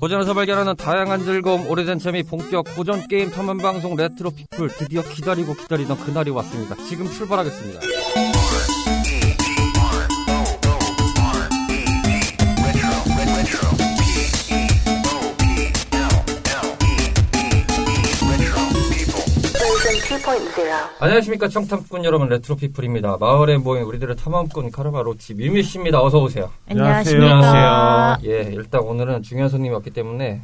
고전에서 발견하는 다양한 즐거움, 오래된 재미, 본격 고전 게임 탐험방송 레트로피플, 드디어 기다리고 기다리던 그날이 왔습니다. 지금 출발하겠습니다. 안녕하십니까 청탐꾼 여러분, 레트로피플입니다. 마을에 모인 우리들의 탐험꾼 카르마, 로치, 미미씨입니다. 어서오세요. 안녕하세요. 예, 일단 오늘은 중요한 손님이 없기 때문에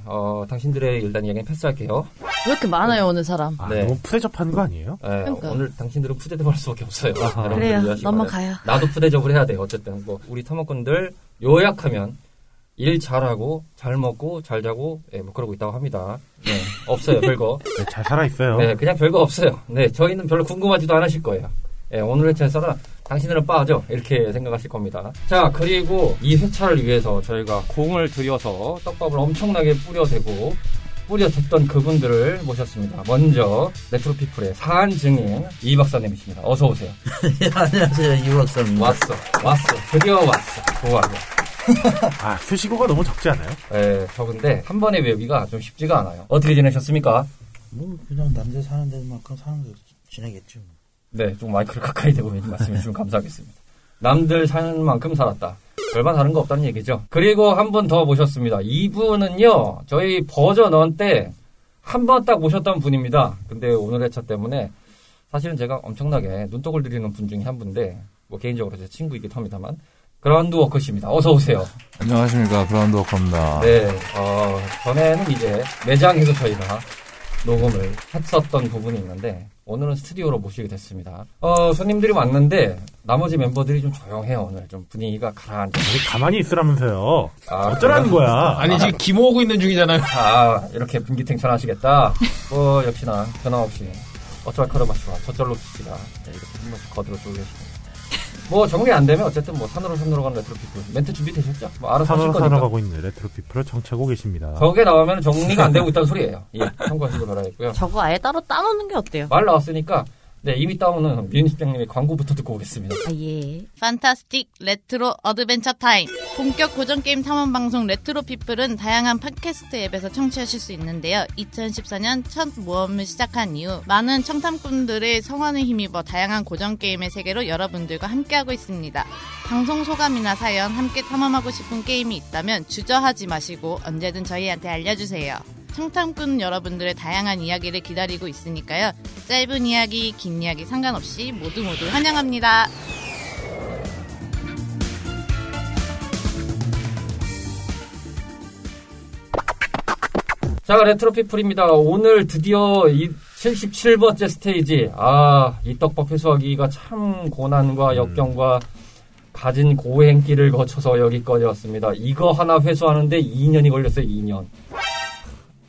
당신들의 일단 이야기는 패스할게요. 왜 이렇게 많아요? 오늘 사람 너무 푸대접하는 거 아니에요? 네, 그러니까. 오늘 당신들은 푸대접할 수밖에 없어요. 그래요, 넘어가요. 나도 푸대접을 해야 돼요. 어쨌든 뭐 우리 탐험꾼들 요약하면 일 잘하고 잘 먹고 잘 자고 뭐 그러고 있다고 합니다. 네, 없어요 별거. 네, 잘 살아있어요. 네, 그냥 별거 없어요. 네, 저희는 별로 궁금하지도 않으실 거예요. 네, 오늘 회차에서는 당신들은 빠져 이렇게 생각하실 겁니다. 자, 그리고 이 회차를 위해서 저희가 공을 들여서 떡밥을 엄청나게 뿌려댔던 그분들을 모셨습니다. 먼저 레트로피플의 사안 증인 이 박사님이십니다. 어서 오세요. 안녕하세요, 이 박사님. 왔어. 드디어 왔어. 좋아요. 아, 수식어가 너무 적지 않아요? 네, 적은데 한 번에 외우기가 좀 쉽지가 않아요. 어떻게 지내셨습니까? 뭐 그냥 남들 사는 데만큼 사는 데 지내겠죠. 네, 좀 마이크를 가까이 대고 말씀해 주시면 감사하겠습니다. 남들 사는 만큼 살았다. 별반 다른 거 없다는 얘기죠. 그리고 한 분 더 모셨습니다. 이분은요, 저희 버전 1 때 한 번 딱 모셨던 분입니다. 근데 오늘 회차 때문에 사실은 제가 엄청나게 눈독을 들이는 분 중에 한 분인데, 뭐 개인적으로 제 친구이기도 합니다만, 그라운드워커십니다. 어서오세요. 안녕하십니까. 그라운드워커입니다. 네, 전에는 이제 매장에서 저희가 녹음을 했었던 부분이 있는데, 오늘은 스튜디오로 모시게 됐습니다. 손님들이 왔는데, 나머지 멤버들이 좀 조용해요, 오늘. 좀 분위기가 가라앉아. 가만히 있으라면서요. 아, 어쩌라는 거야. 아니, 지금 기모으고 있는 중이잖아요. 아, 이렇게 분기탱천 하시겠다. 역시나, 변함없이. 어쩔 카르마씨와 저쩔로 씨가 이렇게 한 번씩 거들어 주고 계시네요. 뭐 정리 안 되면 어쨌든 뭐 산으로 가는 레트로피플 멘트 준비 되셨죠? 뭐 알아서 하실 거니까. 산으로 가고 있는 레트로피플을 정착하고 계십니다. 저게 나오면 정리가 안 되고 있다는 소리예요. 예, 참고하시길 바라겠고요. 저거 아예 따로 따놓는 게 어때요? 말 나왔으니까. 네, 이미 따오는 미은식장님의 광고부터 듣고 오겠습니다. 아, 예. 판타스틱 레트로 어드벤처 타임. 본격 고전게임 탐험방송 레트로피플은 다양한 팟캐스트 앱에서 청취하실 수 있는데요. 2014년 첫 모험을 시작한 이후 많은 청탐꾼들의 성원에 힘입어 다양한 고전게임의 세계로 여러분들과 함께하고 있습니다. 방송 소감이나 사연, 함께 탐험하고 싶은 게임이 있다면 주저하지 마시고 언제든 저희한테 알려주세요. 청탐꾼 여러분들의 다양한 이야기를 기다리고 있으니까요. 짧은 이야기, 긴 이야기 상관없이 모두 환영합니다. 자, 레트로피플입니다. 오늘 드디어 이 77번째 스테이지. 아, 이 떡밥 회수하기가 참 고난과 역경과 가진 고행길을 거쳐서 여기까지 왔습니다. 이거 하나 회수하는데 2년이 걸렸어요. 2년.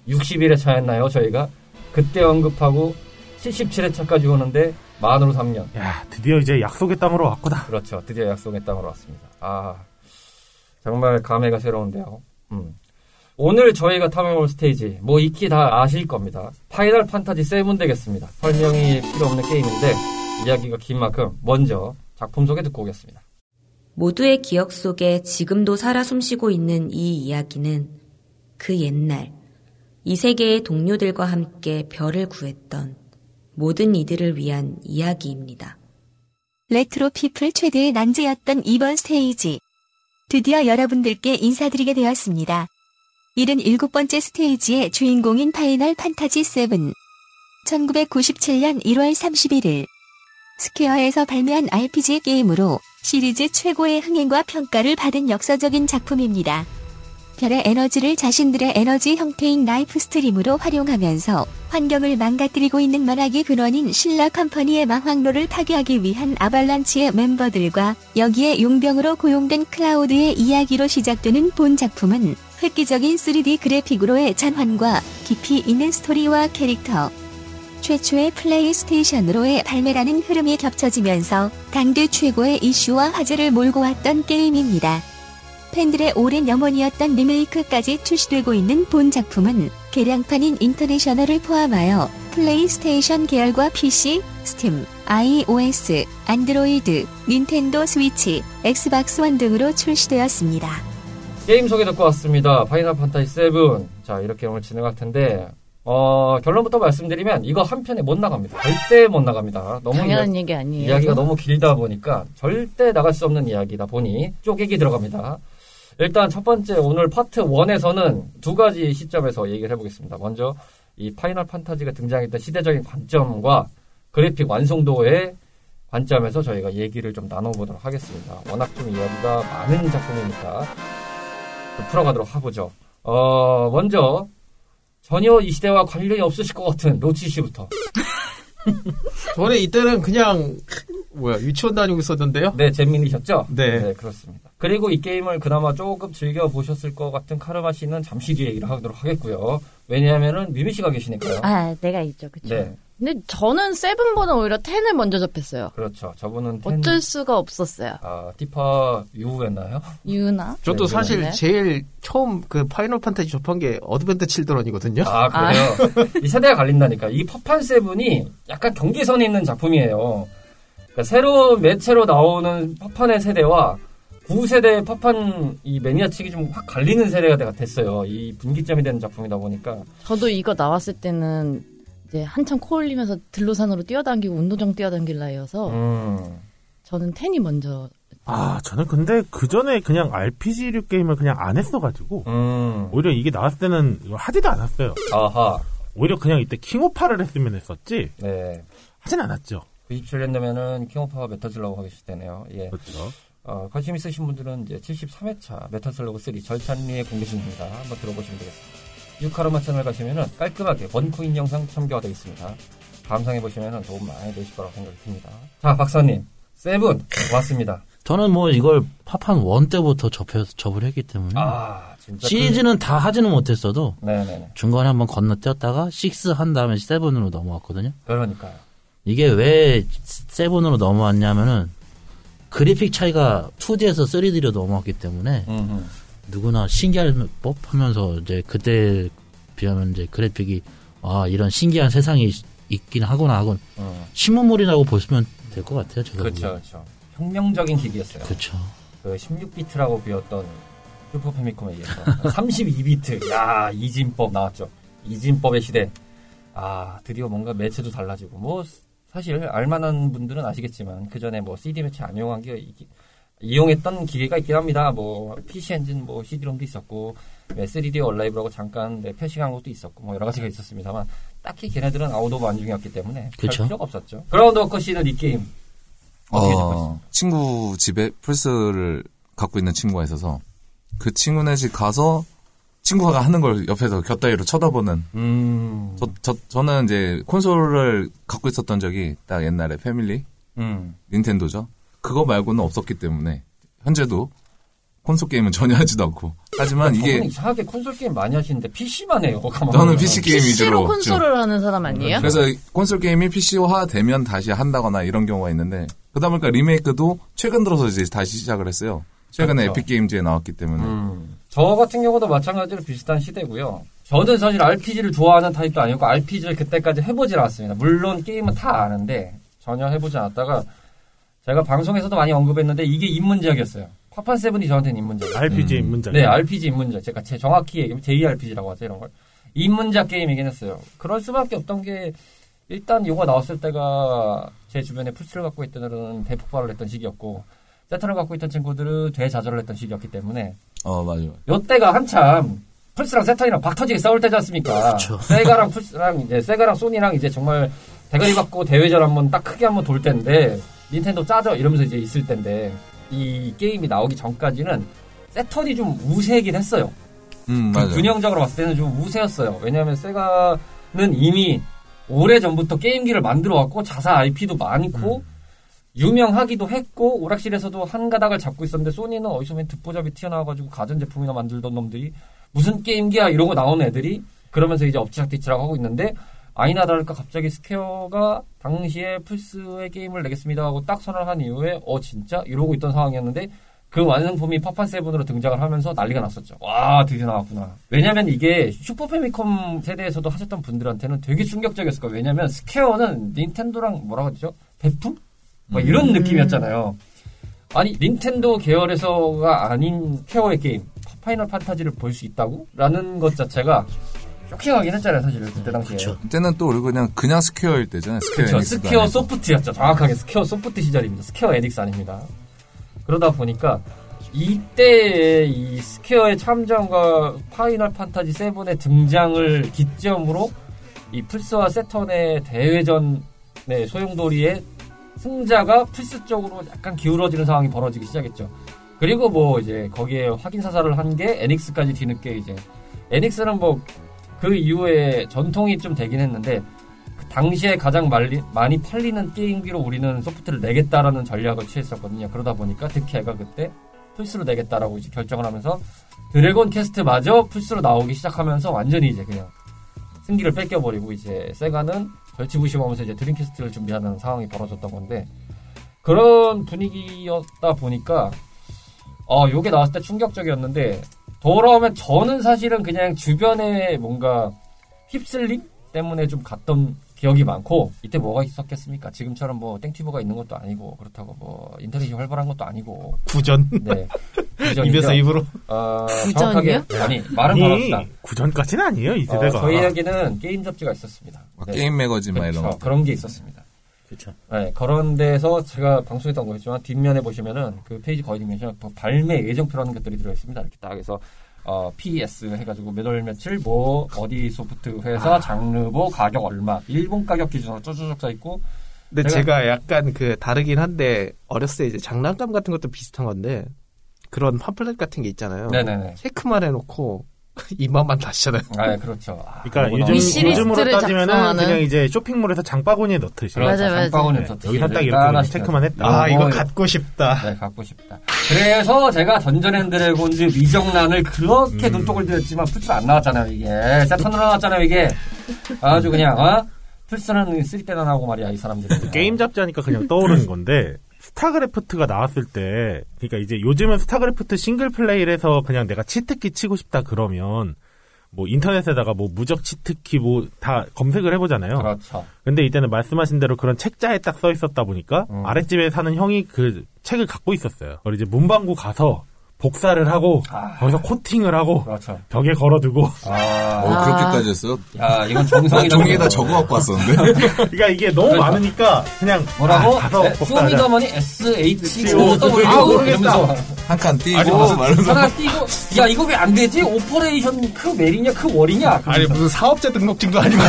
60일회차 했나요, 저희가? 그때 언급하고 77회차까지 오는데 만으로 3년. 야, 드디어 이제 약속의 땅으로 왔구나. 그렇죠, 드디어 약속의 땅으로 왔습니다. 아, 정말 감회가 새로운데요. 오늘 저희가 탐험할 스테이지, 뭐 익히 다 아실 겁니다. 파이널 판타지 7 되겠습니다. 설명이 필요 없는 게임인데 이야기가 긴 만큼 먼저 작품 소개 듣고 오겠습니다. 모두의 기억 속에 지금도 살아 숨쉬고 있는 이 이야기는 그 옛날 이 세계의 동료들과 함께 별을 구했던 모든 이들을 위한 이야기입니다. 레트로피플 최대의 난제였던 이번 스테이지. 드디어 여러분들께 인사드리게 되었습니다. 77번째 스테이지의 주인공인 파이널 판타지 7. 1997년 1월 31일. 스퀘어에서 발매한 RPG 게임으로 시리즈 최고의 흥행과 평가를 받은 역사적인 작품입니다. 별의 에너지를 자신들의 에너지 형태인 라이프 스트림으로 활용하면서 환경을 망가뜨리고 있는 만악의 근원인 신라 컴퍼니의 망황로를 파괴하기 위한 아발란치의 멤버들과 여기에 용병으로 고용된 클라우드의 이야기로 시작되는 본 작품은 획기적인 3D 그래픽으로의 전환과 깊이 있는 스토리와 캐릭터, 최초의 플레이스테이션으로의 발매라는 흐름이 겹쳐지면서 당대 최고의 이슈와 화제를 몰고 왔던 게임입니다. 팬들의 오랜 염원이었던 리메이크까지 출시되고 있는 본 작품은 개량판인 인터내셔널을 포함하여 플레이스테이션 계열과 PC, 스팀, iOS, 안드로이드, 닌텐도 스위치, 엑스박스원 등으로 출시되었습니다. 게임 소개 듣고 왔습니다. 파이널 판타지 7. 자, 이렇게 오늘 진행할 텐데, 결론부터 말씀드리면 이거 한 편에 못 나갑니다. 절대 못 나갑니다. 너무 당연한 얘기 아니에요. 이야기가 너무 길다 보니까 절대 나갈 수 없는 이야기다 보니 쪼개기 들어갑니다. 일단 첫 번째 오늘 파트 1에서는 두 가지 시점에서 얘기를 해보겠습니다. 먼저 이 파이널 판타지가 등장했던 시대적인 관점과 그래픽 완성도의 관점에서 저희가 얘기를 좀 나눠보도록 하겠습니다. 워낙 좀 이야기가 많은 작품이니까 좀 풀어가도록 해보죠. 먼저 전혀 이 시대와 관련이 없으실 것 같은 로치 씨부터. 저는 이때는 그냥 유치원 다니고 있었는데요. 네, 잼민이셨죠? 네. 네, 그렇습니다. 그리고 이 게임을 그나마 조금 즐겨보셨을 것 같은 카르마 씨는 잠시 뒤에 얘기를 하도록 하겠고요. 왜냐하면은 미미 씨가 계시니까요. 아, 내가 있죠. 그렇죠. 네. 근데 저는 7보다 오히려 10을 먼저 접했어요. 그렇죠. 저분은 10... 어쩔 수가 없었어요. 아, 티파 유였나요? 유나? 저도 네, 사실 유네. 제일 처음 그 파이널 판타지 접한 게 어드벤트 칠드런이거든요. 아, 그래요? 이 세대가 갈린다니까. 이 파판 세븐이 약간 경계선에 있는 작품이에요. 그러니까 새로운 매체로 나오는 파판의 세대와 구세대의 파판 이 매니아층이 좀 확 갈리는 세대가 됐어요. 이 분기점이 되는 작품이다 보니까. 저도 이거 나왔을 때는 이제 한참 코 올리면서 들로산으로 뛰어당기고 운동장 뛰어당길 나이여서 저는 10이 먼저. 아, 저는 근데 그 전에 그냥 RPG류 게임을 그냥 안 했어가지고 오히려 이게 나왔을 때는 하지도 않았어요. 아하. 오히려 그냥 이때 킹오파를 했으면 했었지. 네. 하진 않았죠. 97년도면은 킹오파가 메타슬러그 하기 시작되네요. 예. 그렇죠. 관심 있으신 분들은 이제 73회차 메타슬러그 3 절찬리에 공개됩니다. 한번 들어보시면 되겠습니다. 유카로마 채널 가시면은 깔끔하게 원코인 영상 참고가 되어 있습니다. 감상해보시면은 도움 많이 되실 거라고 생각이 듭니다. 자, 박사님. 세븐 왔습니다. 저는 뭐 이걸 파판 1 때부터 접을 했기 때문에. 아, 진짜. 시리즈는 다 하지는 못했어도. 네네네. 중간에 한번 건너뛰었다가 6 한 다음에 7으로 넘어왔거든요. 그러니까요. 이게 왜 7으로 넘어왔냐면은 그래픽 차이가 2D에서 3D로 넘어왔기 때문에. 누구나 신기할 법 하면서 이제 그때에 비하면 이제 그래픽이 아, 이런 신기한 세상이 있긴 하구나. 신문물이라고 보시면 될 것 같아요. 그렇죠, 그렇죠. 혁명적인 기기였어요. 그렇죠. 그 16비트라고 불렸던 슈퍼 패미컴에 의해서 32비트. 야, 이진법 나왔죠. 이진법의 시대. 아, 드디어 뭔가 매체도 달라지고 뭐 사실 알만한 분들은 아시겠지만 그 전에 뭐 CD 매체 안 이용한 게 이용했던 기계가 있긴 합니다. 뭐 PC 엔진, 뭐 CD롬도 있었고, 3D 얼라이브라고 잠깐 패싱한 것도 있었고, 뭐 여러 가지가 있었습니다만 딱히 걔네들은 아웃오브 안중이었기 때문에 그쵸? 별 필요가 없었죠. 그라운드워커 씨는 이 게임 어떻게 접했어요? 친구 집에 플스를 갖고 있는 친구가 있어서 그 친구네 집 가서 친구가 하는 걸 옆에서 곁다위로 쳐다보는. 저는 이제 콘솔을 갖고 있었던 적이 딱 옛날에 패밀리 닌텐도죠. 그거 말고는 없었기 때문에 현재도 콘솔 게임은 전혀 하지도 않고. 하지만 이게 이상하게 콘솔 게임 많이 하시는데 PC만 해요. 저는 PC 게임 위주로. PC로 콘솔을 하는 사람 아니에요? 그래서 콘솔 게임이 PC화 되면 다시 한다거나 이런 경우가 있는데 그러다 보니까 리메이크도 최근 들어서 이제 다시 시작을 했어요. 최근에 그렇죠. 에픽 게임즈에 나왔기 때문에. 저 같은 경우도 마찬가지로 비슷한 시대고요. 저는 사실 RPG를 좋아하는 타입도 아니었고 RPG를 그때까지 해보질 않았습니다. 물론 게임은 다 아는데 전혀 해보지 않았다가. 제가 방송에서도 많이 언급했는데 이게 입문작이었어요. 파판 세븐이 저한테는 입문작이었어요. RPG 입문작. 네, RPG 입문작. 제가 정확히 얘기하면 JRPG라고 하죠, 이런 걸. 입문작 게임이긴 했어요. 그럴 수밖에 없던 게 일단 이거 나왔을 때가 제 주변에 플스를 갖고 있던 애들은 대폭발을 했던 시기였고 세트를 갖고 있던 친구들은 대자절을 했던 시기였기 때문에 맞아요. 이때가 한참 플스랑 세턴이랑 박터지게 싸울 때지 않습니까? 그렇죠. 세가랑 플스랑 이제 세가랑 소니랑 이제 정말 대가리 갖고 대회전 한번 딱 크게 한번 돌 때인데 닌텐도 짜죠 이러면서 이제 있을 텐데 이 게임이 나오기 전까지는 세턴이 좀 우세이긴 했어요. 맞아요. 균형적으로 봤을 때는 좀 우세였어요. 왜냐하면 세가는 이미 오래 전부터 게임기를 만들어 왔고 자사 IP도 많고 유명하기도 했고 오락실에서도 한 가닥을 잡고 있었는데 소니는 어디서 맨 듣보잡이 튀어나와가지고 가전제품이나 만들던 놈들이 무슨 게임기야 이러고 나온 애들이 그러면서 이제 엎치락뒤치락 하고 있는데. 아니나 다를까 갑자기 스퀘어가 당시에 플스의 게임을 내겠습니다 하고 딱 선언을 한 이후에 진짜? 이러고 있던 상황이었는데 그 완성품이 파판7으로 등장을 하면서 난리가 났었죠. 와, 드디어 나왔구나. 왜냐면 이게 슈퍼패미컴 세대에서도 하셨던 분들한테는 되게 충격적이었을 거예요. 왜냐면 스퀘어는 닌텐도랑 뭐라고 하죠? 배품? 뭐 이런 느낌이었잖아요. 아니 닌텐도 계열에서가 아닌 스퀘어의 게임 파이널 판타지를 볼 수 있다고? 라는 것 자체가 쇼킹하긴 했잖아요, 사실은 그때 당시에. 그쵸. 그때는 또 우리 그냥 스퀘어일 때잖아요. 스퀘어, 스퀘어 소프트였죠. 정확하게 스퀘어 소프트 시절입니다. 스퀘어 에닉스 아닙니다. 그러다 보니까 이때의 이 스퀘어의 참전과 파이널 판타지 7의 등장을 기점으로 이 플스와 세턴의 대회전의 소용돌이의 승자가 플스 쪽으로 약간 기울어지는 상황이 벌어지기 시작했죠. 그리고 뭐 이제 거기에 확인 사살을 한 게 에닉스까지 뒤늦게 이제 에닉스는 뭐 그 이후에 전통이 좀 되긴 했는데 그 당시에 가장 많이 팔리는 게임기로 우리는 소프트를 내겠다라는 전략을 취했었거든요. 그러다 보니까 득해가 그때 플스로 내겠다라고 이제 결정을 하면서 드래곤 퀘스트 마저 플스로 나오기 시작하면서 완전히 이제 그냥 승기를 뺏겨버리고 이제 세가는 절치부심하면서 이제 드림캐스트를 준비하는 상황이 벌어졌던 건데 그런 분위기였다 보니까 요게 나왔을 때 충격적이었는데 돌아오면 저는 사실은 그냥 주변에 뭔가 휩쓸림 때문에 좀 갔던 기억이 많고 이때 뭐가 있었겠습니까? 지금처럼 뭐 땡튜브가 있는 것도 아니고 그렇다고 뭐 인터넷이 활발한 것도 아니고 구전? 네. 입에서 입으로? 구전이요? 아니 말은 받았다. 구전까지는 아니에요 이 대대가. 저희에게는 게임 잡지가 있었습니다. 네. 게임 매거진 막 이런 거. 그런 게 있었습니다. 그렇죠. 네, 그런 데서 제가 방송에도 언급했지만 뒷면에 보시면은 그 페이지 거의 뒷면에 발매 예정표라는 것들이 들어있습니다. 이렇게 딱 해서 PS 해가지고 몇 월 며칠 뭐 어디 소프트 회사 장르 뭐 가격 얼마 일본 가격 기준으로 쪼쪼쪼 써있고. 근데 제가 약간 그 다르긴 한데 어렸을 때 이제 장난감 같은 것도 비슷한 건데 그런 팜플렛 같은 게 있잖아요. 네네네. 체크만 해놓고. 이만만 다시잖아요. 아, 예, 그렇죠. 그러니까 요즘으로 따지면은 그냥 이제 쇼핑몰에서 장바구니에 넣듯이. 그렇죠. 장바구니에 넣듯이. 여기서 딱 이렇게 체크만 했다. 이거 갖고 싶다. 네, 갖고 싶다. 그래서 제가 던전 앤 드래곤즈 미정란을 그렇게 눈독을 들였지만 플스 안 나왔잖아요, 이게. 세턴으로 나왔잖아요, 이게. 아주 그냥 플스는 쓸 때나 나오고 말이야, 이 사람들. 게임 잡자니까 그냥 떠오르는 건데. 스타크래프트가 나왔을 때, 그러니까 이제 요즘은 스타크래프트 싱글 플레이를 해서 그냥 내가 치트키 치고 싶다 그러면 뭐 인터넷에다가 뭐 무적 치트키 뭐 다 검색을 해보잖아요. 그렇죠. 근데 이때는 말씀하신 대로 그런 책자에 딱 써 있었다 보니까 아랫집에 사는 형이 그 책을 갖고 있었어요. 그리고 이제 문방구 가서 복사를 하고 거기서 코팅을 하고 그렇죠. 벽에 걸어두고 그렇게까지 했어요? 야 이건 정상이다. 종이에다 적어 갖고 왔었는데. 그러니까 이게 너무 많으니까 그냥 뭐라고? 쇼미더머니 SHOW 모르겠다. 한 칸 띄고 하나 띄고. 야 이거 왜 안 되지? 오퍼레이션 크 메리냐 크 월이냐? 아니 무슨 사업자 등록증도 아니고.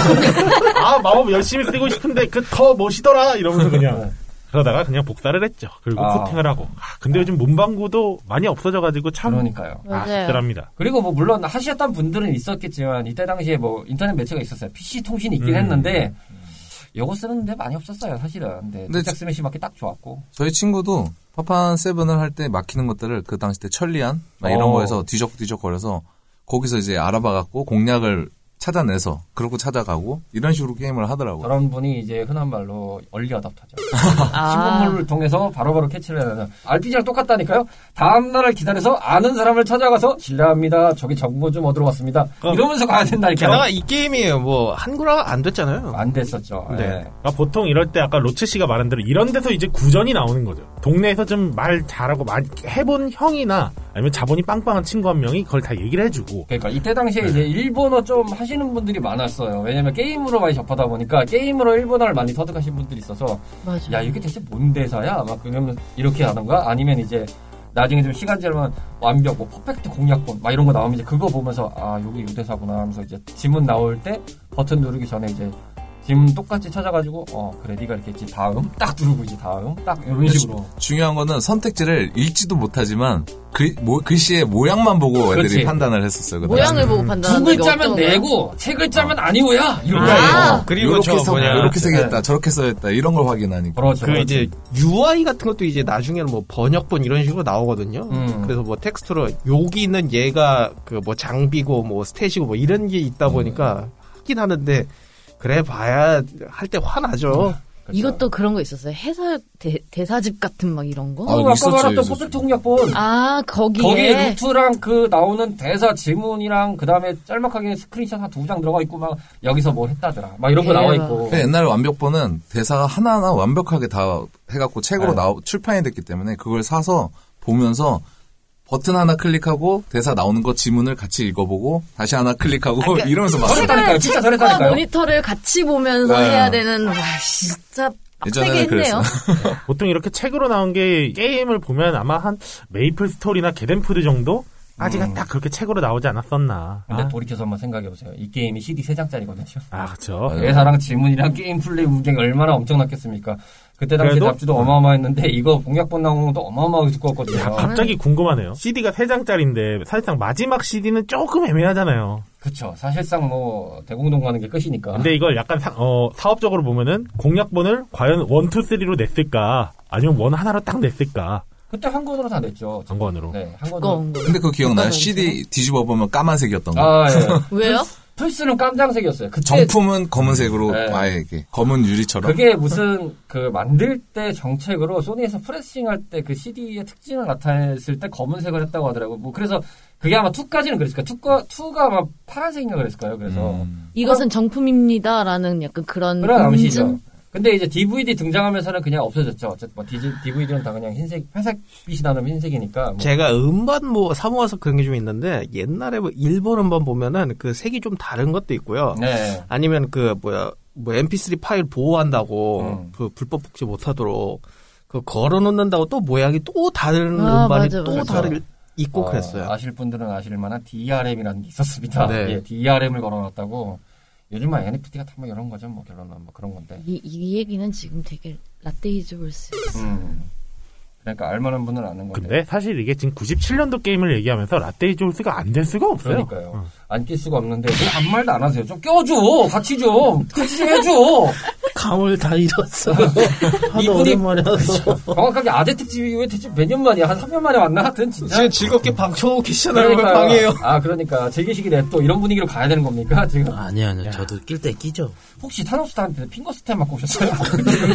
마법 열심히 쓰고 싶은데 그 더 멋있더라 이러면서 그냥. 그러다가 그냥 복사를 했죠. 그리고 코팅을 하고. 근데 요즘 문방구도 많이 없어져가지고 참. 그러니까요. 아쉽더랍니다. 그리고 뭐 물론 하셨던 분들은 있었겠지만 이때 당시에 뭐 인터넷 매체가 있었어요. PC 통신이 있긴 했는데 요거 쓰는데 많이 없었어요. 사실은. 근데 짝 스매시 맞기 딱 좋았고. 저희 친구도 파판 세븐을 할 때 막히는 것들을 그 당시 때 천리안 막 이런 거에서 뒤적뒤적 거려서 거기서 이제 알아봐갖고 공략을 찾아내서 그러고 찾아가고 이런 식으로 게임을 하더라고요. 저런 분이 이제 흔한 말로 얼리 어답터죠. 신문물을 통해서 바로바로 캐치를 해야 되는 RPG랑 똑같다니까요. 다음 날을 기다려서 아는 사람을 찾아가서 실례합니다. 저기 정보 좀 얻으러 왔습니다. 이러면서 가야 된다니까요. 게다가 이 게임이 뭐 한글화 안 됐잖아요. 안 됐었죠. 네. 네. 그러니까 보통 이럴 때 아까 로치 씨가 말한 대로 이런 데서 이제 구전이 나오는 거죠. 동네에서 좀 말 잘하고 많이 해본 형이나 아니면 자본이 빵빵한 친구 한 명이 그걸 다 얘기를 해주고. 그러니까 이때 당시에 이제 일본어 좀 하시는 분들이 많았어요. 왜냐면 게임으로 많이 접하다 보니까 게임으로 일본어를 많이 터득하신 분들이 있어서 맞아. 야 이게 대체 뭔 대사야? 막 그러면 이렇게 하던가 아니면 이제 나중에 좀 시간 지나면 완벽 뭐 퍼펙트 공략본 막 이런 거 나오면 이제 그거 보면서 요게 요 대사구나 하면서 이제 지문 나올 때 버튼 누르기 전에 이제 지문 똑같이 찾아가지고 그래 네가 이렇게 했지 다음 딱 누르고 이제 다음 딱 이런 식으로. 중요한 거는 선택지를 읽지도 못하지만 글씨의 모양만 보고 애들이 그렇지. 판단을 했었어요. 모양을 보고 판단하는 두 글자면 내고 세 글자면 아니오야 이런 거예요. 그리고 이렇게 생겼다 저렇게 써있다 이런 걸 확인하니까. 그렇죠, 그 이제 UI 같은 것도 이제 나중에는 뭐 번역본 이런 식으로 나오거든요. 그래서 뭐 텍스트로 여기 있는 얘가 그 뭐 장비고 뭐 스탯이고 뭐 이런 게 있다 보니까 하긴 하는데 그래 봐야 할 때 화나죠. 그렇죠. 이것도 그런 거 있었어요. 해설 대사집 같은 막 이런 거. 아까 말했던 소프트 공략본. 거기에 루트랑 그 나오는 대사 지문이랑 그 다음에 짤막하게 스크린샷 한 두 장 들어가 있고 막 여기서 뭐 했다더라. 막 이런 거 나와 있고. 옛날 완벽본은 대사가 하나하나 완벽하게 다 해갖고 책으로 출판이 됐기 때문에 그걸 사서 보면서. 버튼 하나 클릭하고 대사 나오는 거 지문을 같이 읽어보고 다시 하나 클릭하고 그러니까 이러면서 막 잘했다니까요. 진짜 잘했다니까요. 모니터를 같이 보면서 네. 해야 되는 와 진짜 예전에는 그랬어요. 보통 이렇게 책으로 나온 게 게임을 보면 아마 한 메이플 스토리나 게덴푸드 정도? 아직은 딱 그렇게 책으로 나오지 않았었나. 근데 아. 돌이켜서 한번 생각해보세요. 이 게임이 CD 3장짜리거든요. 아, 그쵸. 대사랑 지문이랑 게임 플레이 무게가 얼마나 엄청났겠습니까. 그때 당시 잡지도 어마어마했는데 이거 공략본 나오는 것도 어마어마하게 두꺼웠거든요. 야, 갑자기 궁금하네요. CD가 3장짜리인데 사실상 마지막 CD는 조금 애매하잖아요. 그쵸. 사실상 뭐 대공동 가는 게 끝이니까. 근데 이걸 약간 사업적으로 보면은 공략본을 과연 1, 2, 3로 냈을까 아니면 원 하나로 딱 냈을까. 그때 한 권으로 다 냈죠. 한 권으로. 네, 한 권으로. 근데 그거 기억나요? CD 뒤집어 보면 까만색이었던 거. 아, 예. 왜요? 플스는 깜장색이었어요. 그때 정품은 검은색으로 네. 아예 이게 검은 유리처럼. 그게 무슨 그 만들 때 정책으로 소니에서 프레싱할 때 그 CD의 특징을 나타냈을 때 검은색을 했다고 하더라고. 뭐 그래서 그게 아마 2까지는 그랬을까. 2가 아마 파란색인가 그랬을까요. 그래서 이것은 정품입니다라는 약간 그런 암시죠. 근데 이제 DVD 등장하면서는 그냥 없어졌죠. 어쨌든 뭐 DVD는 다 그냥 흰색, 회색빛이 나는 흰색이니까. 뭐. 제가 음반 뭐 사모아서 그런 게 좀 있는데 옛날에 뭐 일본 음반 보면은 그 색이 좀 다른 것도 있고요. 네. 아니면 그 뭐 MP3 파일 보호한다고 그 불법 복제 못하도록 그 걸어놓는다고 또 모양이 또 다른 음반이 맞아, 또 그렇죠. 다른 있고 그랬어요. 아실 분들은 아실만한 DRM이라는 게 있었습니다. 네. 예, DRM을 걸어놨다고. 요즘은 NFT가 다 뭐 이런 거죠, 뭐 결론은 뭐 그런 건데. 이 얘기는 지금 되게 라떼이즈 볼 수 있어. 그러니까 알만한 분은 아는 건데. 근데 사실 이게 지금 97년도 게임을 얘기하면서 라떼이즈 볼 수가 안 될 수가 없어요. 그러니까요. 안 낄 수가 없는데 왜 아무 말도 안 하세요? 좀 껴줘, 같이 좀 해줘. 감을 다 잃었어. 하도 오랜만에 와서. 정확하게 아재 특집 이후에 대체 몇 년 만이야? 한 3년 만에 왔나? 하여튼 진짜. 지금 즐겁게 방청하고 계시잖아요. 방해요. 아, 그러니까. 즐기시기래 또 이런 분위기로 가야 되는 겁니까? 지금? 아니요. 저도 낄 때 끼죠. 혹시 타노스한테 핑거스텝 맞고 오셨어요?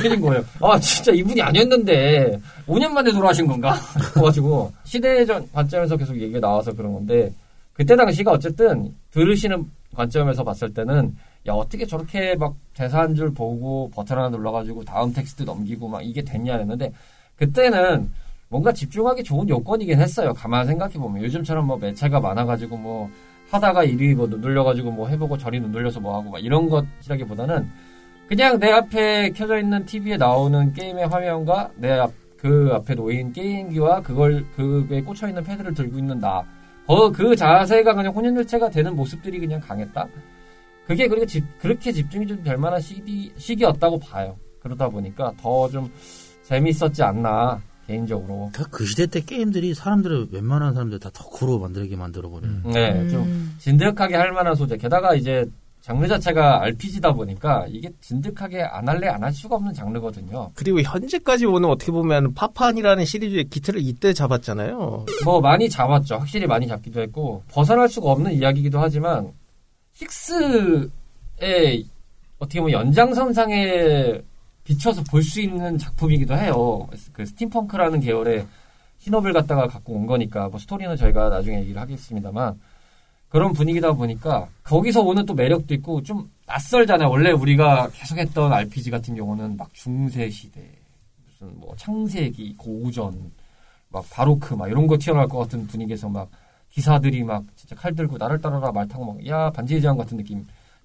그런 거예요. 아, 진짜 이분이 아니었는데 5년 만에 돌아오신 건가? 그래가지고 시대전 관점에서 계속 얘기가 나와서 그런 건데 그때 당시가 어쨌든 들으시는 관점에서 봤을 때는 야 어떻게 저렇게 막 대사 한 줄 보고 버튼 하나 눌러가지고 다음 텍스트 넘기고 막 이게 됐냐 했는데 그때는 뭔가 집중하기 좋은 요건이긴 했어요. 가만 생각해보면 요즘처럼 뭐 매체가 많아가지고 뭐 하다가 이리 뭐 눌려가지고 뭐 해보고 저리 눌려서 뭐 하고 막 이런 것이라기보다는 그냥 내 앞에 켜져 있는 TV에 나오는 게임의 화면과 그 앞에 놓인 게임기와 그거에 꽂혀 있는 패드를 들고 있는 나 그 자세가 그냥 혼연일체가 되는 모습들이 그냥 강했다. 그게 그리고 그렇게 집중이 좀 될 만한 시기였다고 봐요. 그러다 보니까 더 좀 재밌었지 않나 개인적으로. 다 그 시대 때 게임들이 사람들을 웬만한 사람들 다 덕후로 만들게 만들어버리는. 네, 좀 진득하게 할 만한 소재. 게다가 이제 장르 자체가 RPG다 보니까 이게 진득하게 안 할래 안 할 수가 없는 장르거든요. 그리고 현재까지 오는 어떻게 보면 파판이라는 시리즈의 기틀을 이때 잡았잖아요. 뭐 많이 잡았죠. 확실히 많이 잡기도 했고 벗어날 수가 없는 이야기이기도 하지만 식스의 어떻게 보면 연장선상에 비춰서 볼 수 있는 작품이기도 해요. 그 스팀펑크라는 계열의 신업을 갖고 온 거니까 뭐 스토리는 저희가 나중에 얘기를 하겠습니다만 그런 분위기다 보니까 거기서 오는 또 매력도 있고 좀 낯설잖아요. 원래 우리가 계속했던 RPG 같은 경우는 막 중세 시대, 무슨 뭐 창세기, 고전, 막 바로크 막 이런 거 튀어나올 것 같은 분위기에서 막 기사들이 막 진짜 칼 들고 나를 따라라 말 타고 막 야 반지의 제왕 같은 느낌일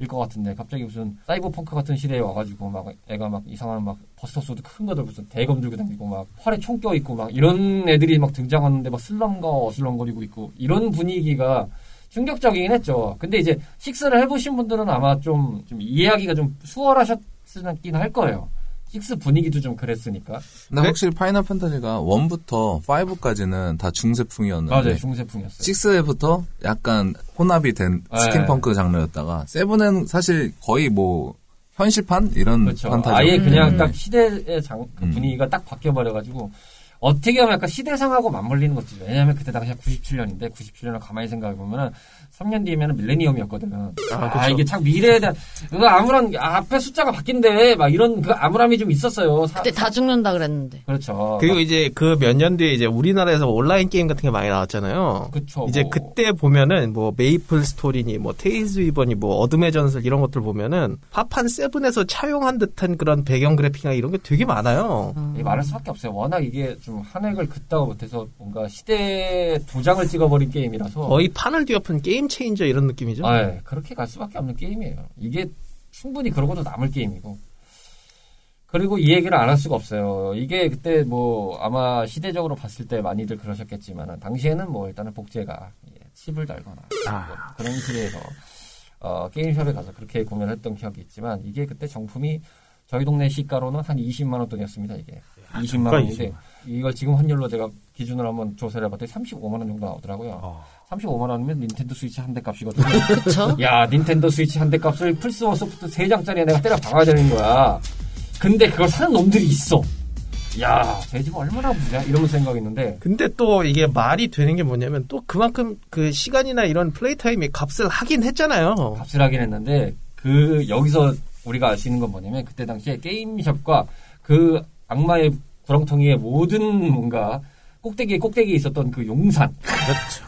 것 같은데 갑자기 무슨 사이버펑크 같은 시대에 와가지고 막 애가 막 이상한 막 버스터 소드 큰 거들 무슨 대검 들고 다니고 막 활에 총 껴 있고 막 이런 애들이 막 등장하는데 막 슬렁거 어슬렁거리고 있고 이런 분위기가 충격적이긴 했죠. 근데 이제 식스를 해보신 분들은 아마 좀 이해하기가 좀 수월하셨긴 할 거예요. 식스 분위기도 좀 그랬으니까. 근데 확실히 파이널 판타지가 1부터 5까지는 다 중세풍이었는데. 맞아요. 중세풍이었어요. 6부터 약간 혼합이 된 스팀펑크 장르였다가 7은 사실 거의 뭐 현실판? 이런 그렇죠. 판타지. 아예 그냥 딱 시대의 분위기가 딱 바뀌어버려가지고 어떻게 하면 약간 시대상하고 맞물리는 것도 있어요. 왜냐면 그때 당시에 97년인데 97년을 가만히 생각해보면 3년 뒤면 밀레니엄이었거든. 그렇죠. 이게 참 미래에 대한 아무런 앞에 숫자가 바뀐대 막 이런 그 암울함이 좀 있었어요. 그때 다 죽는다 그랬는데. 그렇죠. 그리고 이제 그 몇 년 뒤에 이제 우리나라에서 온라인 게임 같은 게 많이 나왔잖아요. 그렇죠. 이제 뭐. 그때 보면은 뭐 메이플 스토리니 뭐 테일즈 위버니 뭐 어둠의 전설 이런 것들 보면은 파판 7에서 차용한 듯한 그런 배경 그래픽이나 이런 게 되게 많아요. 많을 수밖에 없어요. 워낙 이게 좀 한획을 긋다가 못해서 뭔가 시대에 도장을 찍어버린 게임이라서 거의 판을 뒤엎은 게임 체인저 이런 느낌이죠? 네, 그렇게 갈 수밖에 없는 게임이에요. 이게 충분히 그러고도 남을 게임이고, 그리고 이 얘기를 안 할 수가 없어요. 이게 그때 뭐 아마 시대적으로 봤을 때 많이들 그러셨겠지만 당시에는 뭐 일단은 복제가 칩을 달거나 뭐 그런 시대에서 게임숍에 가서 그렇게 구매를 했던 기억이 있지만, 이게 그때 정품이 저희 동네 시가로는 한 20만원 돈이었습니다. 이게 20만원인데 20만. 이걸 지금 환율로 제가 기준으로 한번 조사를 해봤더니 35만원 정도 나오더라고요. 35만원이면 닌텐도 스위치 한 대 값이거든요. 그쵸? 야, 닌텐도 스위치 한 대 값을 플스원 소프트 3장짜리에 내가 때려 박아야 되는 거야. 근데 그걸 사는 놈들이 있어. 야, 쟤 지금 얼마나 부자? 이러면서 생각했는데. 근데 또 이게 말이 되는 게 뭐냐면, 또 그만큼 그 시간이나 이런 플레이 타임이 값을 하긴 했잖아요. 값을 하긴 했는데, 그 여기서 우리가 알 수 있는 건 뭐냐면, 그때 당시에 게임숍과 그 악마의 구렁텅이의 모든 뭔가 꼭대기에 꼭대기에 있었던 그 용산. 그렇죠.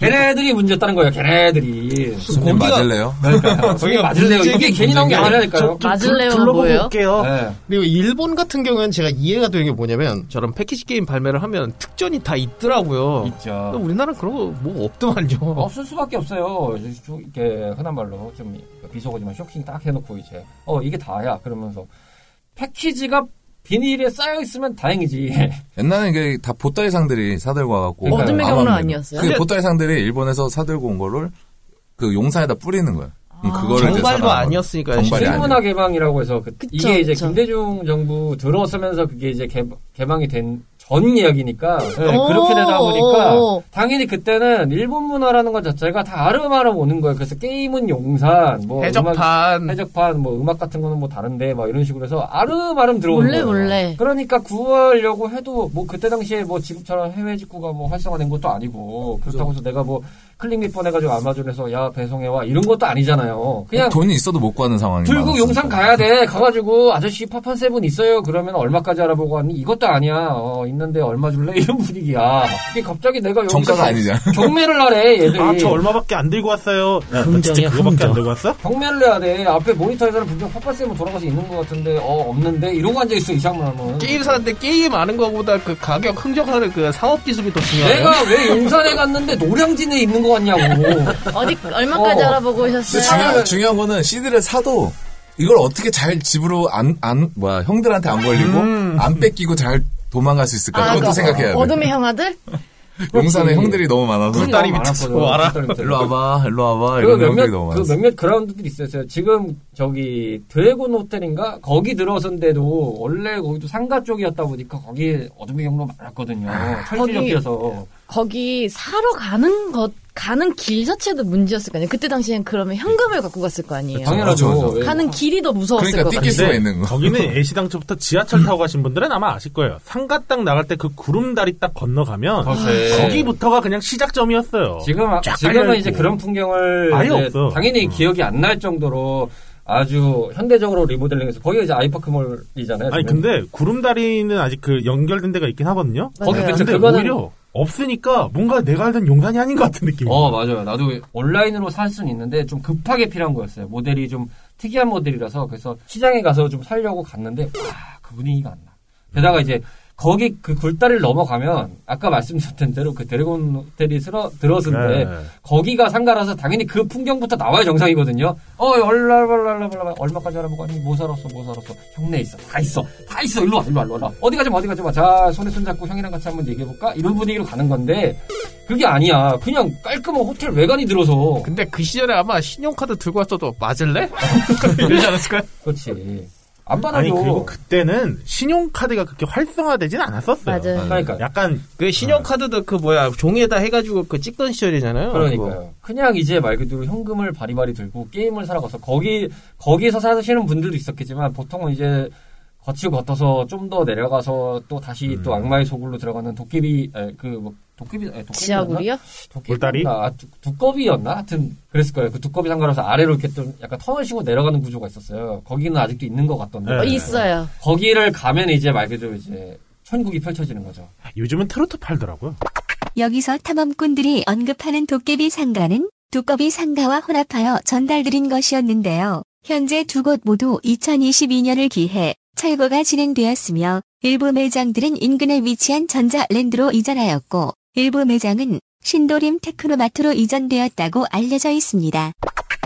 걔네들이 문제였다는 거예요. 걔네들이. 손님 맞을래요? 그러니까 손님 맞을래요. 이게 괜히 나온 게 아니라니까요. 맞을래요. 둘러볼게요. 네. 그리고 일본 같은 경우는 제가 이해가 되는 게 뭐냐면, 저런 패키지 게임 발매를 하면 특전이 다 있더라고요. 있죠. 우리나라는 그런 거 뭐 없더만요. 없을 수밖에 없어요. 이렇게 흔한 말로 좀 비속어지만 쇼킹 딱 해놓고 이제 이게 다야 그러면서 패키지가 비닐에 쌓여있으면 다행이지. 옛날에 이게 다 보따리 상들이 사들고 와갖고. 어둠의 경로 아니었어요? 그 보따리 상들이 일본에서 사들고 온 거를 그 용산에다 뿌리는 거야. 그거를 정발도 아니었으니까요. 실문화 개방이라고 해서 그쵸, 이게 이제 그쵸. 김대중 정부 들어서면서 그게 이제 개방이 된 전 이야기니까. 네, 그렇게 되다 보니까 당연히 그때는 일본 문화라는 것 자체가 다 아름아름 오는 거예요. 그래서 게임은 용산, 뭐 해적판, 뭐 음악 같은 거는 뭐 다른데 막 이런 식으로 해서 아름아름 들어오는 거예요. 몰래. 그러니까 구하려고 해도 뭐 그때 당시에 뭐 지금처럼 해외 직구가 뭐 활성화된 것도 아니고, 그렇다고 해서 내가 뭐 클릭 몇 번 해가지고 아마존에서 야 배송해와 이런 것도 아니잖아요. 그냥 돈이 있어도 못 구하는 상황이 들고 용산 가야 돼. 가가지고 아저씨 파판 세븐 있어요. 그러면 얼마까지 알아보고 왔니? 이것도 아니야. 있는데 얼마 줄래? 이런 분위기야. 이게 갑자기 내가 정가가 아니잖아. 경매를 하래 얘들이. 아, 저 얼마밖에 안 들고 왔어요. 야, 진짜 그거밖에 안 들고 왔어? 경매를 해야 돼. 앞에 모니터에서는 분명 파판 세븐 돌아가서 있는 것 같은데 없는데 이러고 앉아 있어. 이상만 하면. 게임 사는데 게임 아는 거보다 그 가격 흥정하는 그 사업 기술이 더 중요해. 내가 왜 용산에 갔는데 노량진에 있는 거 왔냐고. 어디 얼마까지 알아보고 오셨어요? 중요한 거는 CD를 사도 이걸 어떻게 잘 집으로 뭐야 형들한테 안 걸리고 안 뺏기고 잘 도망갈 수 있을까? 그것도 생각해야 돼. 어둠의 형아들? 용산에 형들이 너무 많아서 딸이 미쳤어. 와라. 일로 와봐. 이런 형들이 너무 많아. 그 몇몇 그라운드들이 있었어요. 지금 저기 드래곤 호텔인가 거기 들어선데도 원래 거기도 상가 쪽이었다 보니까 거기 어둠의 경로 많았거든요. 철지역이어서. 거기 사러 가는 것. 가는 길 자체도 문제였을 거 아니에요. 그때 당시엔 그러면 현금을 갖고 갔을 거 아니에요. 당연하죠. 가는 길이 더 무서웠을 거 같아요. 그러니까 띠끼스가 있는 거. 거기는 애시당초부터 지하철 타고 가신 분들은 아마 아실 거예요. 상가 딱 나갈 때 그 구름다리 딱 건너가면 거기부터가 그냥 시작점이었어요. 지금은 이제 그런 풍경을 아예 없어. 당연히 기억이 안 날 정도로 아주 현대적으로 리모델링해서 거기가 이제 아이파크몰이잖아요. 아니 지금. 근데 구름다리는 아직 그 연결된 데가 있긴 하거든요. 거기 근데 오히려 없으니까 뭔가 내가 알던 용산이 아닌 것 같은 느낌. 맞아요. 나도 온라인으로 살 수는 있는데 좀 급하게 필요한 거였어요. 모델이 좀 특이한 모델이라서. 그래서 시장에 가서 좀 살려고 갔는데 그 분위기가 안 나. 게다가 이제 거기 그 굴다리를 넘어가면 아까 말씀드렸던 대로 그 드래곤 호텔이 들어서는데 거기가 상가라서 당연히 그 풍경부터 나와야 정상이거든요. 얼마까지 알아보고 아니 뭐 살았어 형네 있어 다 있어 일로 와 어디 가지 마 자 손에 손잡고 형이랑 같이 한번 얘기해볼까 이런 분위기로 가는 건데 그게 아니야. 그냥 깔끔한 호텔 외관이 들어서. 근데 그 시절에 아마 신용카드 들고 왔어도 맞을래? 이러지 않았을까요? 그렇지. 안 받아도. 아니 그리고 그때는 신용카드가 그렇게 활성화되진 않았었어요. 맞아요. 그러니까 약간 그 신용카드도 그 뭐야 종이에다 해가지고 그 찍던 시절이잖아요. 그러니까요. 그거. 그냥 이제 말 그대로 현금을 바리바리 들고 게임을 사러 가서 거기서 사시는 분들도 있었겠지만 보통은 이제 거치고 걷어서 좀 더 내려가서 또 다시 또 악마의 소굴로 들어가는 도깨비 지하구리요? 돌다리? 두꺼비였나? 하여튼 그랬을 거예요. 그 두꺼비 상가라서 아래로 이렇게 좀 약간 턴을 쉬고 내려가는 구조가 있었어요. 거기는 아직도 있는 것 같던데. 네. 있어요. 거기를 가면 이제 말 그대로 이제 천국이 펼쳐지는 거죠. 요즘은 트로트 팔더라고요. 여기서 탐험꾼들이 언급하는 도깨비 상가는 두꺼비 상가와 혼합하여 전달드린 것이었는데요. 현재 두 곳 모두 2022년을 기해 철거가 진행되었으며 일부 매장들은 인근에 위치한 전자랜드로 이전하였고 일부 매장은 신도림 테크노마트로 이전되었다고 알려져 있습니다.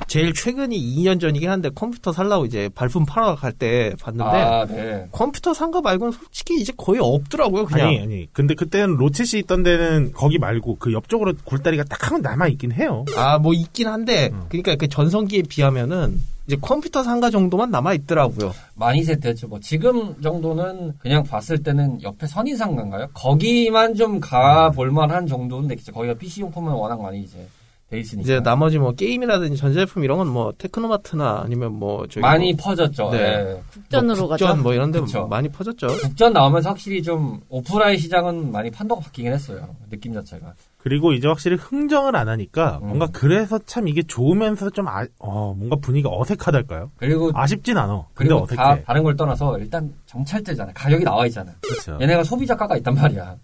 제일 최근이 2년 전이긴 한데 컴퓨터 살라고 이제 발품 팔아 갈 때 봤는데 네. 컴퓨터 산 거 말고는 솔직히 이제 거의 없더라고요. 그냥. 아니. 근데 그때는 로치시 있던 데는 거기 말고 그 옆쪽으로 굴다리가 딱 하면 남아 있긴 해요. 아, 뭐 있긴 한데 그러니까 그 전성기에 비하면은 이제 컴퓨터 상가 정도만 남아 있더라고요. 많이 세대죠. 뭐 지금 정도는 그냥 봤을 때는 옆에 선인 상가인가요? 거기만 좀 가볼만한 정도는 되겠죠. 거기가 PC 용품은 워낙 많이 이제. 이제 나머지 뭐 게임이라든지 전자제품 이런 건 뭐 테크노마트나 아니면 뭐 저기 많이 뭐 퍼졌죠. 네. 국전으로 뭐 국전 가죠. 뭐 이런 데 많이 퍼졌죠. 국전 나오면서 확실히 좀 오프라인 시장은 많이 판도가 바뀌긴 했어요. 느낌 자체가. 그리고 이제 확실히 흥정을 안 하니까 뭔가 그래서 참 이게 좋으면서 좀 뭔가 분위기가 어색하달까요? 그리고 아쉽진 않아. 근데 어색해. 다 다른 걸 떠나서 일단 정찰제잖아. 가격이 나와 있잖아. 그렇죠. 얘네가 소비자가가 있단 말이야.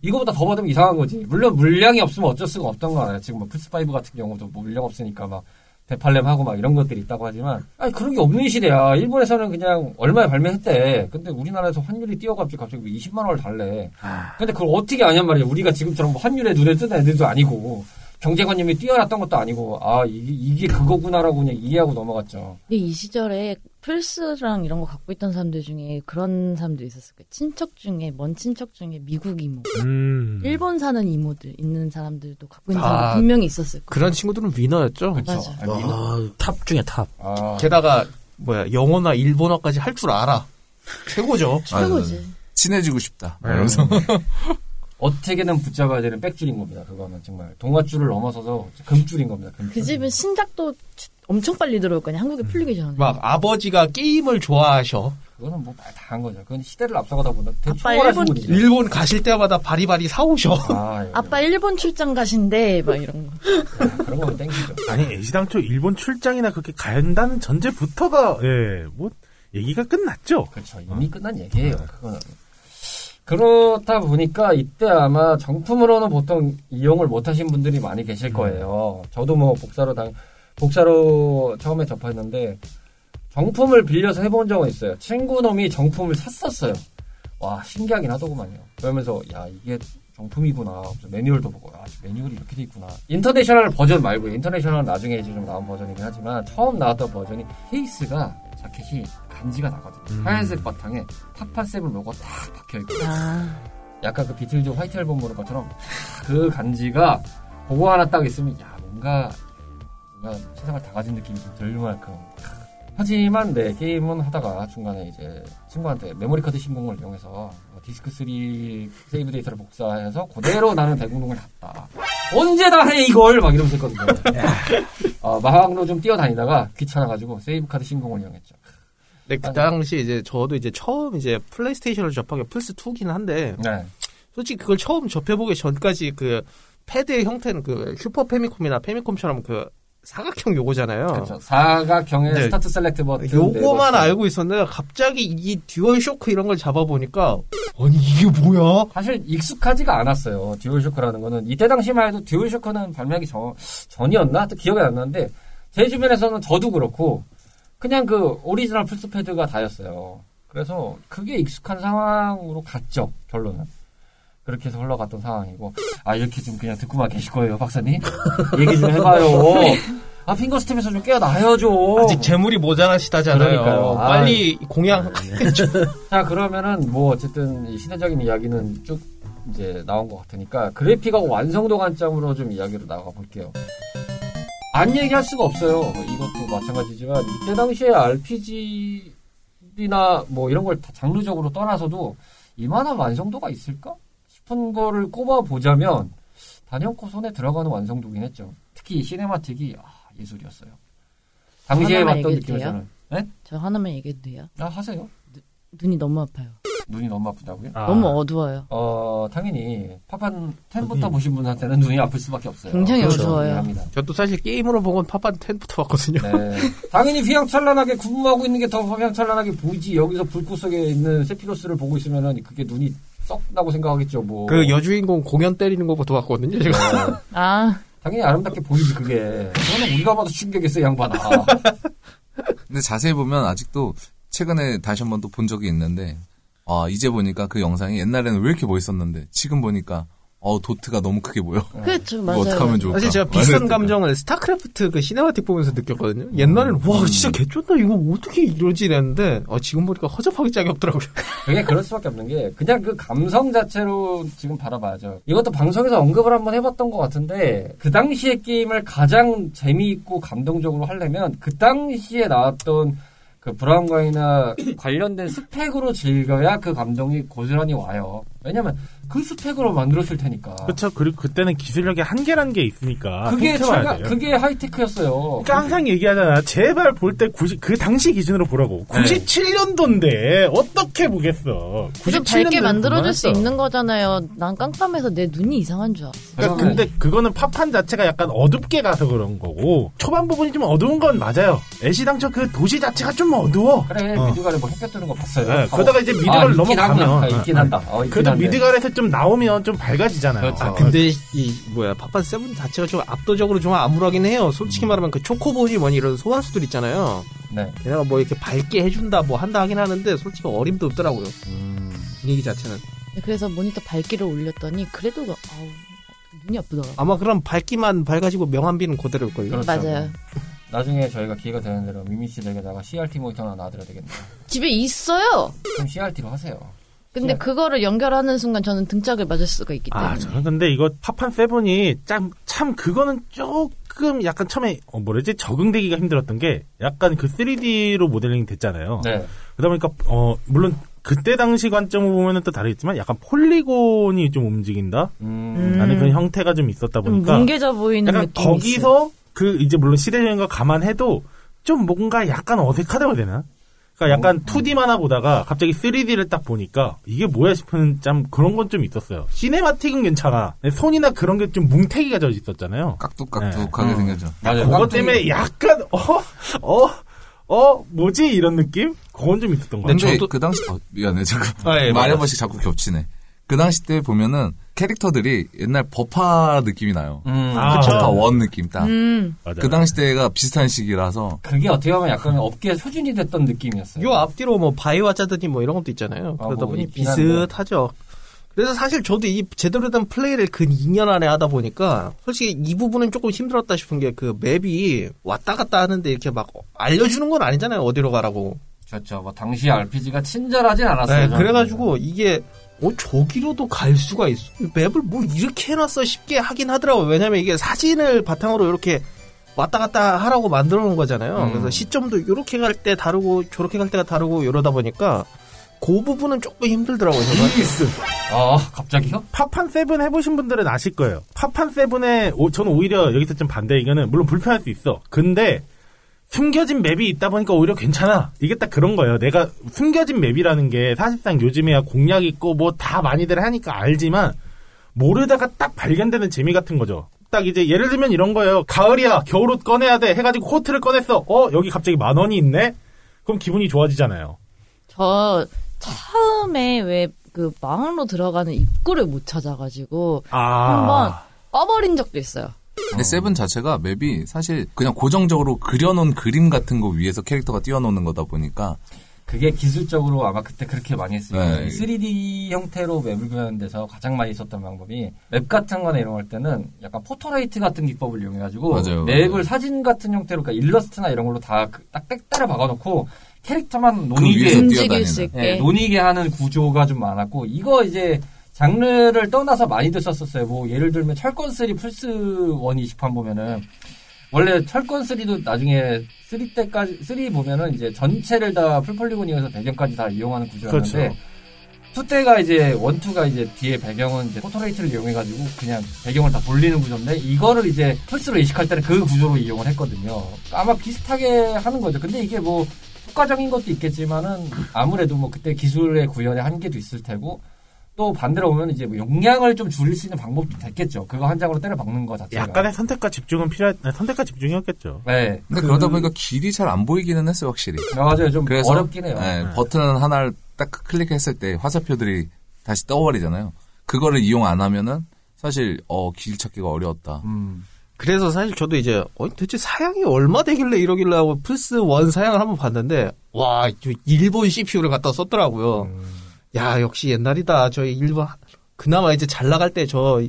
이거보다 더 받으면 이상한 거지. 물론 물량이 없으면 어쩔 수가 없던 거 아니야. 지금 뭐 플스5 같은 경우도 뭐 물량 없으니까 막 대팔렘하고 막 이런 것들이 있다고 하지만 아니 그런 게 없는 시대야. 일본에서는 그냥 얼마에 발매했대. 근데 우리나라에서 환율이 뛰어가지고 갑자기 20만 원을 달래. 근데 그걸 어떻게 아냔 말이야. 우리가 지금처럼 뭐 환율에 눈에 뜨는 애들도 아니고 경제관념이 뛰어났던 것도 아니고 아 이게 그거구나라고 그냥 이해하고 넘어갔죠. 근데 이 시절에 플스랑 이런 거 갖고 있던 사람들 중에 그런 사람도 있었을 거예요. 먼 친척 중에 미국 이모, 일본 사는 이모들 있는 사람들도 갖고 있는 사람도 분명히 있었을 거예요. 그런 친구들은 위너였죠. 그렇죠. 탑 중에 탑. 아. 게다가 영어나 일본어까지 할 줄 알아. 최고지. 친해지고 싶다. 그래서 어떻게든 붙잡아야 되는 백줄인 겁니다. 그거는 정말 동아줄을 넘어서서 금줄인 겁니다. 그 집은 신작도 엄청 빨리 들어올 거냐. 한국에 풀리기 전에. 막 아버지가 게임을 좋아하셔. 그거는 뭐 다 한 거죠. 그건 시대를 앞서가다 보면 아빠 일본 가실 때마다 바리바리 사오셔. 아빠 일본 출장 가신대 막 이런 거. 야, 그런 거면 땡기죠. 아니 애시당초 일본 출장이나 그렇게 간다는 전제부터가 뭐 얘기가 끝났죠. 그렇죠. 이미 끝난 얘기예요. 그거는. 그렇다 보니까 이때 아마 정품으로는 보통 이용을 못하신 분들이 많이 계실 거예요. 저도 뭐 복사로 처음에 접했는데 정품을 빌려서 해본 적은 있어요. 친구놈이 정품을 샀었어요. 와 신기하긴 하더구만요. 그러면서 야 이게 정품이구나. 매뉴얼도 보고 매뉴얼이 이렇게 돼 있구나. 인터내셔널 버전 말고 인터내셔널 나중에 이제 좀 나온 버전이긴 하지만 처음 나왔던 버전이 케이스가 자켓이 간지가 나거든요. 하얀색 바탕에 탑87 로고 딱 박혀있고 약간 그 비틀즈 화이트 앨범 보는 것처럼 그 간지가 그거 하나 딱 있으면 야 뭔가 세상을 다 가진 느낌이 좀 들 만큼. 하지만 게임은 하다가 중간에 이제 친구한테 메모리카드 신공을 이용해서 디스크3 세이브 데이터를 복사해서 그대로 나는 대공룡을 갔다. 언제 다 해 이걸 막 이러면서 했거든요. 마왕으로 좀 뛰어다니다가 귀찮아가지고 세이브카드 신공을 이용했죠. 네, 그 당시 이제 저도 이제 처음 이제 플레이스테이션을 접하게 플스2긴 한데 네. 솔직히 그걸 처음 접해보기 전까지 그 패드의 형태는 그 슈퍼 패미콤이나 패미콤처럼 그 사각형 요거잖아요. 그렇죠. 사각형의 네. 스타트 셀렉트 버튼. 요거만 알고 있었는데 갑자기 이 듀얼 쇼크 이런 걸 잡아보니까 아니 이게 뭐야? 사실 익숙하지가 않았어요. 듀얼 쇼크라는 거는 이때 당시만 해도 듀얼 쇼크는 발매하기 전이었나? 기억이 안 나는데 제 주변에서는 저도 그렇고 그냥 그 오리지널 플스패드가 다였어요. 그래서 그게 익숙한 상황으로 갔죠. 결론은. 그렇게 해서 흘러갔던 상황이고 이렇게 좀 그냥 듣고만 계실 거예요. 박사님. 얘기 좀 해봐요. 핑거스텝에서 좀 깨어나요 좀. 아직 재물이 모자라시다잖아요. 그러니까요. 빨리 공양. 자 그러면은 뭐 어쨌든 시대적인 이야기는 쭉 이제 나온 것 같으니까 그래픽하고 완성도 관점으로 좀 이야기로 나가볼게요. 안 얘기할 수가 없어요. 이것도 마찬가지지만 이때 당시에 RPG나 뭐 이런 걸 다 장르적으로 떠나서도 이만한 완성도가 있을까? 싶은 거를 꼽아보자면 단연코 손에 들어가는 완성도긴 했죠. 특히 시네마틱이 예술이었어요. 당시에 봤던 느낌에서는. 네? 저 하나만 얘기해도 돼요? 하세요. 눈이 너무 아파요. 눈이 너무 아프다고요? 너무 어두워요. 당연히 파판 10부터 보신 분한테는 눈이 아플 수밖에 없어요. 굉장히 어두워요. 저도 사실 게임으로 본 건 파판 10부터 봤거든요. 네. 당연히 휘황찬란하게 구분하고 있는 게 더 휘황찬란하게 보이지 여기서 불꽃 속에 있는 세피로스를 보고 있으면은 그게 눈이 썩다고 생각하겠죠. 뭐 그 여주인공 공연 때리는 것부터 봤거든요. 제가. 네. 당연히 아름답게 보이지 그게. 그거는 우리가 봐도 충격했어 양반아. 근데 자세히 보면 아직도 최근에 다시 한 번 또 본 적이 있는데, 아, 이제 보니까 그 영상이 옛날에는 왜 이렇게 멋있었는데, 지금 보니까, 도트가 너무 크게 보여. 그렇죠, 맞아요. 어떻게 하면 좋을까? 사실 제가 비슷한 감정을 스타크래프트 그 시네마틱 보면서 느꼈거든요. 옛날에는, 와, 진짜 개쩐다. 이거 어떻게 이러지? 이랬는데, 지금 보니까 허접하게 짝이 없더라고요. 그게 그럴 수밖에 없는 게, 그냥 그 감성 자체로 지금 바라봐야죠. 이것도 방송에서 언급을 한번 해봤던 것 같은데, 그 당시의 게임을 가장 재미있고 감동적으로 하려면, 그 당시에 나왔던 그 브라운관이나 관련된 스펙으로 즐겨야 그 감정이 고스란히 와요. 왜냐면 그 스펙으로 만들었을 테니까. 그렇죠. 그리고 그때는 기술력의 한계라는 게 있으니까. 그게 하이테크였어요. 그러니까 항상 얘기하잖아. 제발 볼 때 그 당시 기준으로 보라고. 97년도인데 어떻게 보겠어. 97년도 밝게 만들어줄 수 있는 거잖아요. 난 깜깜해서 내 눈이 이상한 줄 알았어. 그러니까 근데 그거는 팝판 자체가 약간 어둡게 가서 그런 거고 초반 부분이 좀 어두운 건 맞아요. 애시당초 그 도시 자체가 좀 어두워. 그래. 미드갈에 뭐 햇볕 뜨는 거 봤어요. 네. 그러다가 이제 미드갈 넘어가면 있긴 한다. 그래도 미드갈에서 좀 나오면 좀 밝아지잖아요. 그렇죠. 아, 근데 팝판 세븐 자체가 좀 압도적으로 좀 암울하긴 해요. 솔직히 말하면 그 초코보니 뭐니 이런 소환수들 있잖아요. 네. 게다가 뭐 이렇게 밝게 해준다 뭐 한다 하긴 하는데 솔직히 어림도 없더라고요. 분위기 자체는. 그래서 모니터 밝기를 올렸더니 그래도 눈이 아프더라고요. 아마 그럼 밝기만 밝아지고 명암비는 그대로 올걸요. 그렇죠. 맞아요. 나중에 저희가 기회가 되는 대로 미미 씨 댁에다가 CRT 모니터 하나 놔드려야 되겠네요. 집에 있어요. 그럼 CRT로 하세요. 근데 그거를 연결하는 순간 저는 등짝을 맞을 수가 있기 때문에. 저는 근데 이거 파판 세븐이 참 그거는 조금 약간 처음에 적응되기가 힘들었던 게 약간 그 3D로 모델링 됐잖아요. 네. 그러다 보니까 물론 그때 당시 관점으로 보면은 또 다르겠지만 약간 폴리곤이 좀 움직인다. 라는 그런 형태가 좀 있었다 보니까 좀 뭉개져 보이는 약간 느낌이 거기서 있어요. 그 이제 물론 시대적인 거 감안해도 좀 뭔가 약간 어색하다고 해야 되나? 그러니까 약간 2D 만화 보다가 갑자기 3D를 딱 보니까 이게 뭐야 싶은 참 그런 건 좀 있었어요. 시네마틱은 괜찮아. 손이나 그런 게 좀 뭉태기가 져 있었잖아요. 깍둑깍둑하게 생겼죠. 맞아요. 그것 때문에 약간 뭐지 이런 느낌? 그건 좀 있었던 거 같아요. 그 당시 미안해 잠깐. 말한 번씩 자꾸 겹치네. 그 당시 때 보면은 캐릭터들이 옛날 버파 느낌이 나요. 버파 원 느낌 딱. 그 당시 때가 비슷한 시기라서. 그게 어떻게 보면 약간 업계에 소진이 됐던 느낌이었어요. 요 앞뒤로 뭐 바이오와 짜드니 뭐 이런 것도 있잖아요. 그러다 보니 비슷하죠. 그래서 사실 저도 이 제대로 된 플레이를 근 2년 안에 하다 보니까 솔직히 이 부분은 조금 힘들었다 싶은 게 그 맵이 왔다 갔다 하는데 이렇게 막 알려주는 건 아니잖아요. 어디로 가라고. 그렇죠. 뭐 당시 RPG가 친절하진 않았어요. 네, 그래가지고 이게 저기로도 갈 수가 있어. 맵을 뭐 이렇게 해놨어 쉽게 하긴 하더라고요. 왜냐면 이게 사진을 바탕으로 이렇게 왔다 갔다 하라고 만들어 놓은 거잖아요. 그래서 시점도 이렇게 갈 때 다르고 저렇게 갈 때가 다르고 이러다 보니까 그 부분은 조금 힘들더라고요. 이리스. 갑자기요? 파판 세븐 해보신 분들은 아실 거예요. 파판 세븐에 저는 오히려 여기서 좀 반대 의견은 물론 불편할 수 있어. 근데 숨겨진 맵이 있다 보니까 오히려 괜찮아. 이게 딱 그런 거예요. 내가 숨겨진 맵이라는 게 사실상 요즘에야 공략 있고 뭐 다 많이들 하니까 알지만 모르다가 딱 발견되는 재미 같은 거죠. 딱 이제 예를 들면 이런 거예요. 가을이야. 겨울옷 꺼내야 돼. 해가지고 코트를 꺼냈어. 여기 갑자기 10,000원이 있네? 그럼 기분이 좋아지잖아요. 저 처음에 왜 그 망으로 들어가는 입구를 못 찾아가지고 한번 꺼버린 적도 있어요. 근데 세븐 자체가 맵이 사실 그냥 고정적으로 그려놓은 그림 같은 거 위에서 캐릭터가 뛰어노는 거다 보니까 그게 기술적으로 아마 그때 그렇게 많이 했어요. 3D 형태로 맵을 그리는 데서 가장 많이 썼던 방법이 맵 같은 거나 이런 걸 때는 약간 포토라이트 같은 기법을 이용해가지고 맞아요. 맵을 사진 같은 형태로 그러니까 일러스트나 이런 걸로 다 딱 빽따라 박아놓고 캐릭터만 논이게 하는 구조가 좀 많았고 이거 이제 장르를 떠나서 많이들 썼었어요. 뭐 예를 들면 철권 3 플스 1 이식판 보면은 원래 철권 3도 나중에 3 때까지 3 보면은 이제 전체를 다 풀폴리곤이어서 배경까지 다 이용하는 구조였는데 그렇죠. 2 때가 이제 1, 2가 이제 뒤에 배경은 이제 포토레이트를 이용해가지고 그냥 배경을 다 돌리는 구조인데 이거를 이제 플스로 이식할 때는 그 구조로 이용을 했거든요. 아마 비슷하게 하는 거죠. 근데 이게 뭐 효과적인 것도 있겠지만은 아무래도 뭐 그때 기술의 구현의 한계도 있을 테고. 또 반대로 보면 이제 뭐 용량을 좀 줄일 수 있는 방법도 됐겠죠. 그거 한 장으로 때려 박는 거 자체가. 약간의 선택과 집중이었겠죠. 네. 근데 그러다 보니까 길이 잘 안 보이기는 했어요, 확실히. 맞아요. 좀 그래서, 어렵긴 해요. 네. 버튼 하나를 딱 클릭했을 때 화살표들이 다시 떠버리잖아요. 그거를 이용 안 하면은 사실 길 찾기가 어려웠다. 그래서 사실 저도 이제 대체 사양이 얼마 되길래 이러길래 하고 플스1 사양을 한번 봤는데 와 일본 CPU를 갖다 썼더라고요. 야 역시 옛날이다. 저 일본 그나마 이제 잘 나갈 때 저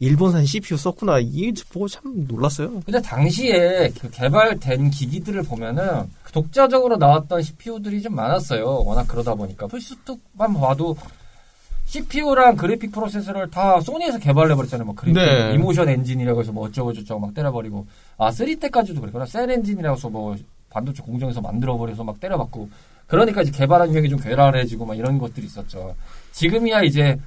일본산 CPU 썼구나. 이 보고 참 놀랐어요. 근데 당시에 개발된 기기들을 보면은 독자적으로 나왔던 CPU들이 좀 많았어요. 워낙 그러다 보니까 플스2만 봐도 CPU랑 그래픽 프로세서를 다 소니에서 개발해버렸잖아요. 뭐 그래픽, 네. 이모션 엔진이라고 해서 뭐 어쩌고저쩌고 막 때려버리고, 아 3때까지도 그랬구나. 셀 엔진이라고 해서 뭐 반도체 공정에서 만들어버려서 막 때려봤고, 그러니까 이제 개발한 유형이 좀 괴랄해지고 막 이런 것들이 있었죠. 지금이야 이제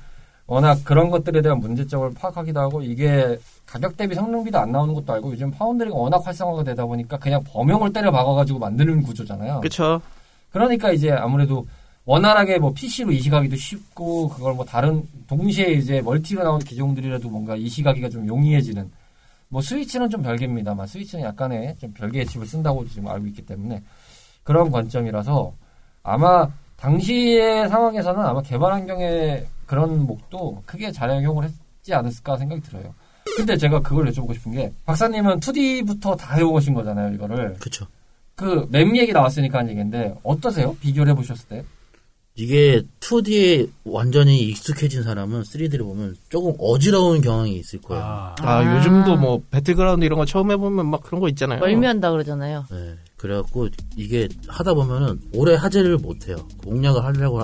워낙 그런 것들에 대한 문제점을 파악하기도 하고, 이게 가격 대비 성능비도 안 나오는 것도 알고, 요즘 파운드리가 워낙 활성화가 되다 보니까 그냥 범용을 때려 박아가지고 만드는 구조잖아요. 그렇죠. 그러니까 이제 아무래도 원활하게 뭐 PC로 이식하기도 쉽고, 그걸 뭐 다른 동시에 이제 멀티로 나온 기종들이라도 뭔가 이식하기가 좀 용이해지는, 뭐 스위치는 좀 별개입니다만, 스위치는 약간의 좀 별개의 칩을 쓴다고 지금 알고 있기 때문에 그런 관점이라서 아마 당시의 상황에서는 아마 개발 환경에 그런 목도 크게 작용을 했지 않았을까 생각이 들어요. 근데 제가 그걸 여쭤보고 싶은 게, 박사님은 2D부터 다 해오신 거잖아요, 이거를. 그쵸. 그 맵 얘기 나왔으니까 한 얘기인데 어떠세요? 비교를 해보셨을 때? 이게 2D에 완전히 익숙해진 사람은 3D를 보면 조금 어지러운 경향이 있을 거예요. 요즘도 뭐 배틀그라운드 이런 거 처음 해보면 막 그런 거 있잖아요. 멀미한다 그러잖아요. 네, 그래갖고 이게 하다 보면은 오래 하지를 못해요. 공략을 하려고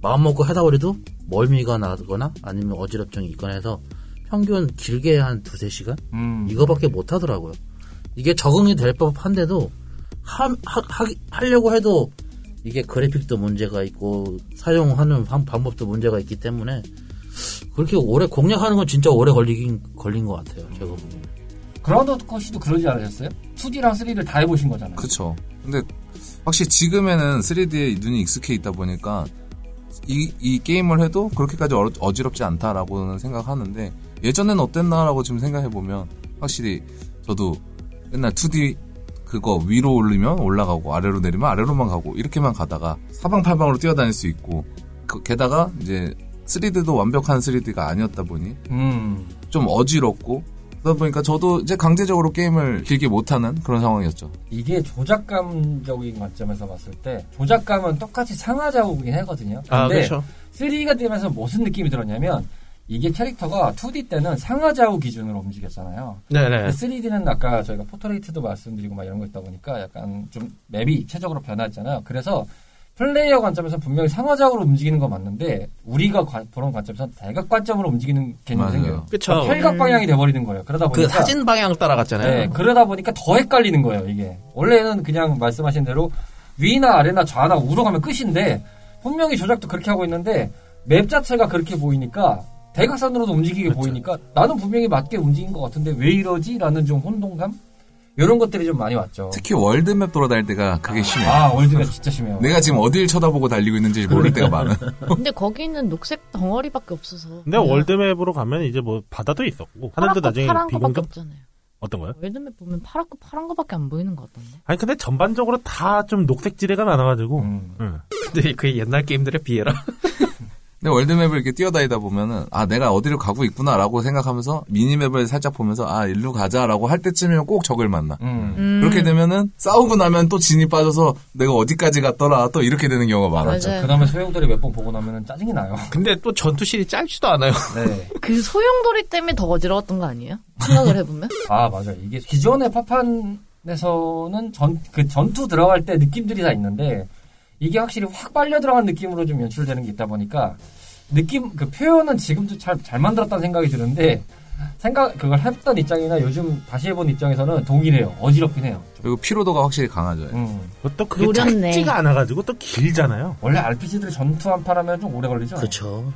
마음먹고 하다버려도 멀미가 나거나 아니면 어지럽증이 있거나 해서 평균 길게 한 2-3시간? 이거밖에 못 하더라고요. 이게 적응이 될 법한데도 하려고 해도 이게 그래픽도 문제가 있고 사용하는 방법도 문제가 있기 때문에 그렇게 오래 공략하는 건 진짜 오래 걸린 것 같아요. 제가 보면. 그라운드워커 씨도 그러지 않으셨어요? 2D랑 3D를 다 해보신 거잖아요. 그렇죠. 근데 확실히 지금에는 3D에 눈이 익숙해 있다 보니까 이 게임을 해도 그렇게까지 어지럽지 않다라고는 생각하는데, 예전에는 어땠나라고 지금 생각해보면 확실히 저도 맨날 2D 그거 위로 올리면 올라가고 아래로 내리면 아래로만 가고 이렇게만 가다가 사방팔방으로 뛰어다닐 수 있고, 게다가 이제 3D도 완벽한 3D가 아니었다 보니 좀 어지럽고, 그러다 보니까 저도 이제 강제적으로 게임을 길게 못하는 그런 상황이었죠. 이게 조작감적인 관점에서 봤을 때 조작감은 똑같이 상하좌우긴 하거든요. 근데 그렇죠. 3D가 되면서 무슨 느낌이 들었냐면, 이게 캐릭터가 2D 때는 상하좌우 기준으로 움직였잖아요. 네네. 3D는 아까 저희가 포트레이트도 말씀드리고 막 이런 거 있다 보니까 약간 좀 맵이 입체적으로 변화했잖아요. 그래서 플레이어 관점에서 분명히 상하좌우로 움직이는 건 맞는데, 우리가 보는 관점에서는 대각 관점으로 움직이는 개념이 생겨요. 그쵸. 혈각 방향이 돼버리는 거예요. 그러다 보니까 그 사진 방향 따라갔잖아요. 네, 그러다 보니까 더 헷갈리는 거예요. 이게 원래는 그냥 말씀하신 대로 위나 아래나 좌나 우로 가면 끝인데, 분명히 조작도 그렇게 하고 있는데 맵 자체가 그렇게 보이니까, 대각선으로도 움직이게 그쵸. 보이니까 나는 분명히 맞게 움직인 것 같은데 왜 이러지? 라는 좀 혼동감? 이런 것들이 좀 많이 왔죠. 특히 월드맵 돌아다닐 때가 그게 심해요. 월드맵 진짜 심해요. 내가 지금 어딜 쳐다보고 달리고 있는지 모를 때가 많아. 근데 거기는 녹색 덩어리밖에 없어서. 근데 월드맵으로 가면 이제 뭐 바다도 있었고 하늘도 나중에 비공점? 어떤 거요? 월드맵 보면 파랗고 파란 거밖에 안 보이는 것 같던데. 아니 근데 전반적으로 다 좀 녹색 지대가 많아가지고. 근데 그게 옛날 게임들에 비해라. 근데 월드맵을 이렇게 뛰어다니다 보면은, 내가 어디로 가고 있구나라고 생각하면서 미니맵을 살짝 보면서, 일로 가자라고 할 때쯤이면 꼭 적을 만나. 그렇게 되면은 싸우고 나면 또 진이 빠져서 내가 어디까지 갔더라 또 이렇게 되는 경우가 많았죠. 그 다음에 소용돌이 몇 번 보고 나면은 짜증이 나요. 근데 또 전투실이 짧지도 않아요. 네. 그 소용돌이 때문에 더 어지러웠던 거 아니에요? 생각을 해보면? 맞아요. 이게 기존의 파판에서는 그 전투 들어갈 때 느낌들이 다 있는데, 이게 확실히 확 빨려 들어간 느낌으로 좀 연출되는 게 있다 보니까, 그 표현은 지금도 잘 만들었다는 생각이 드는데, 그걸 했던 입장이나 요즘 다시 해본 입장에서는 동일해요. 어지럽긴 해요. 그리고 피로도가 확실히 강하죠. 또 그게 노렸네. 작지가 않아가지고 또 길잖아요. 원래 RPG들 전투 한 판 하면 좀 오래 걸리죠. 그렇죠.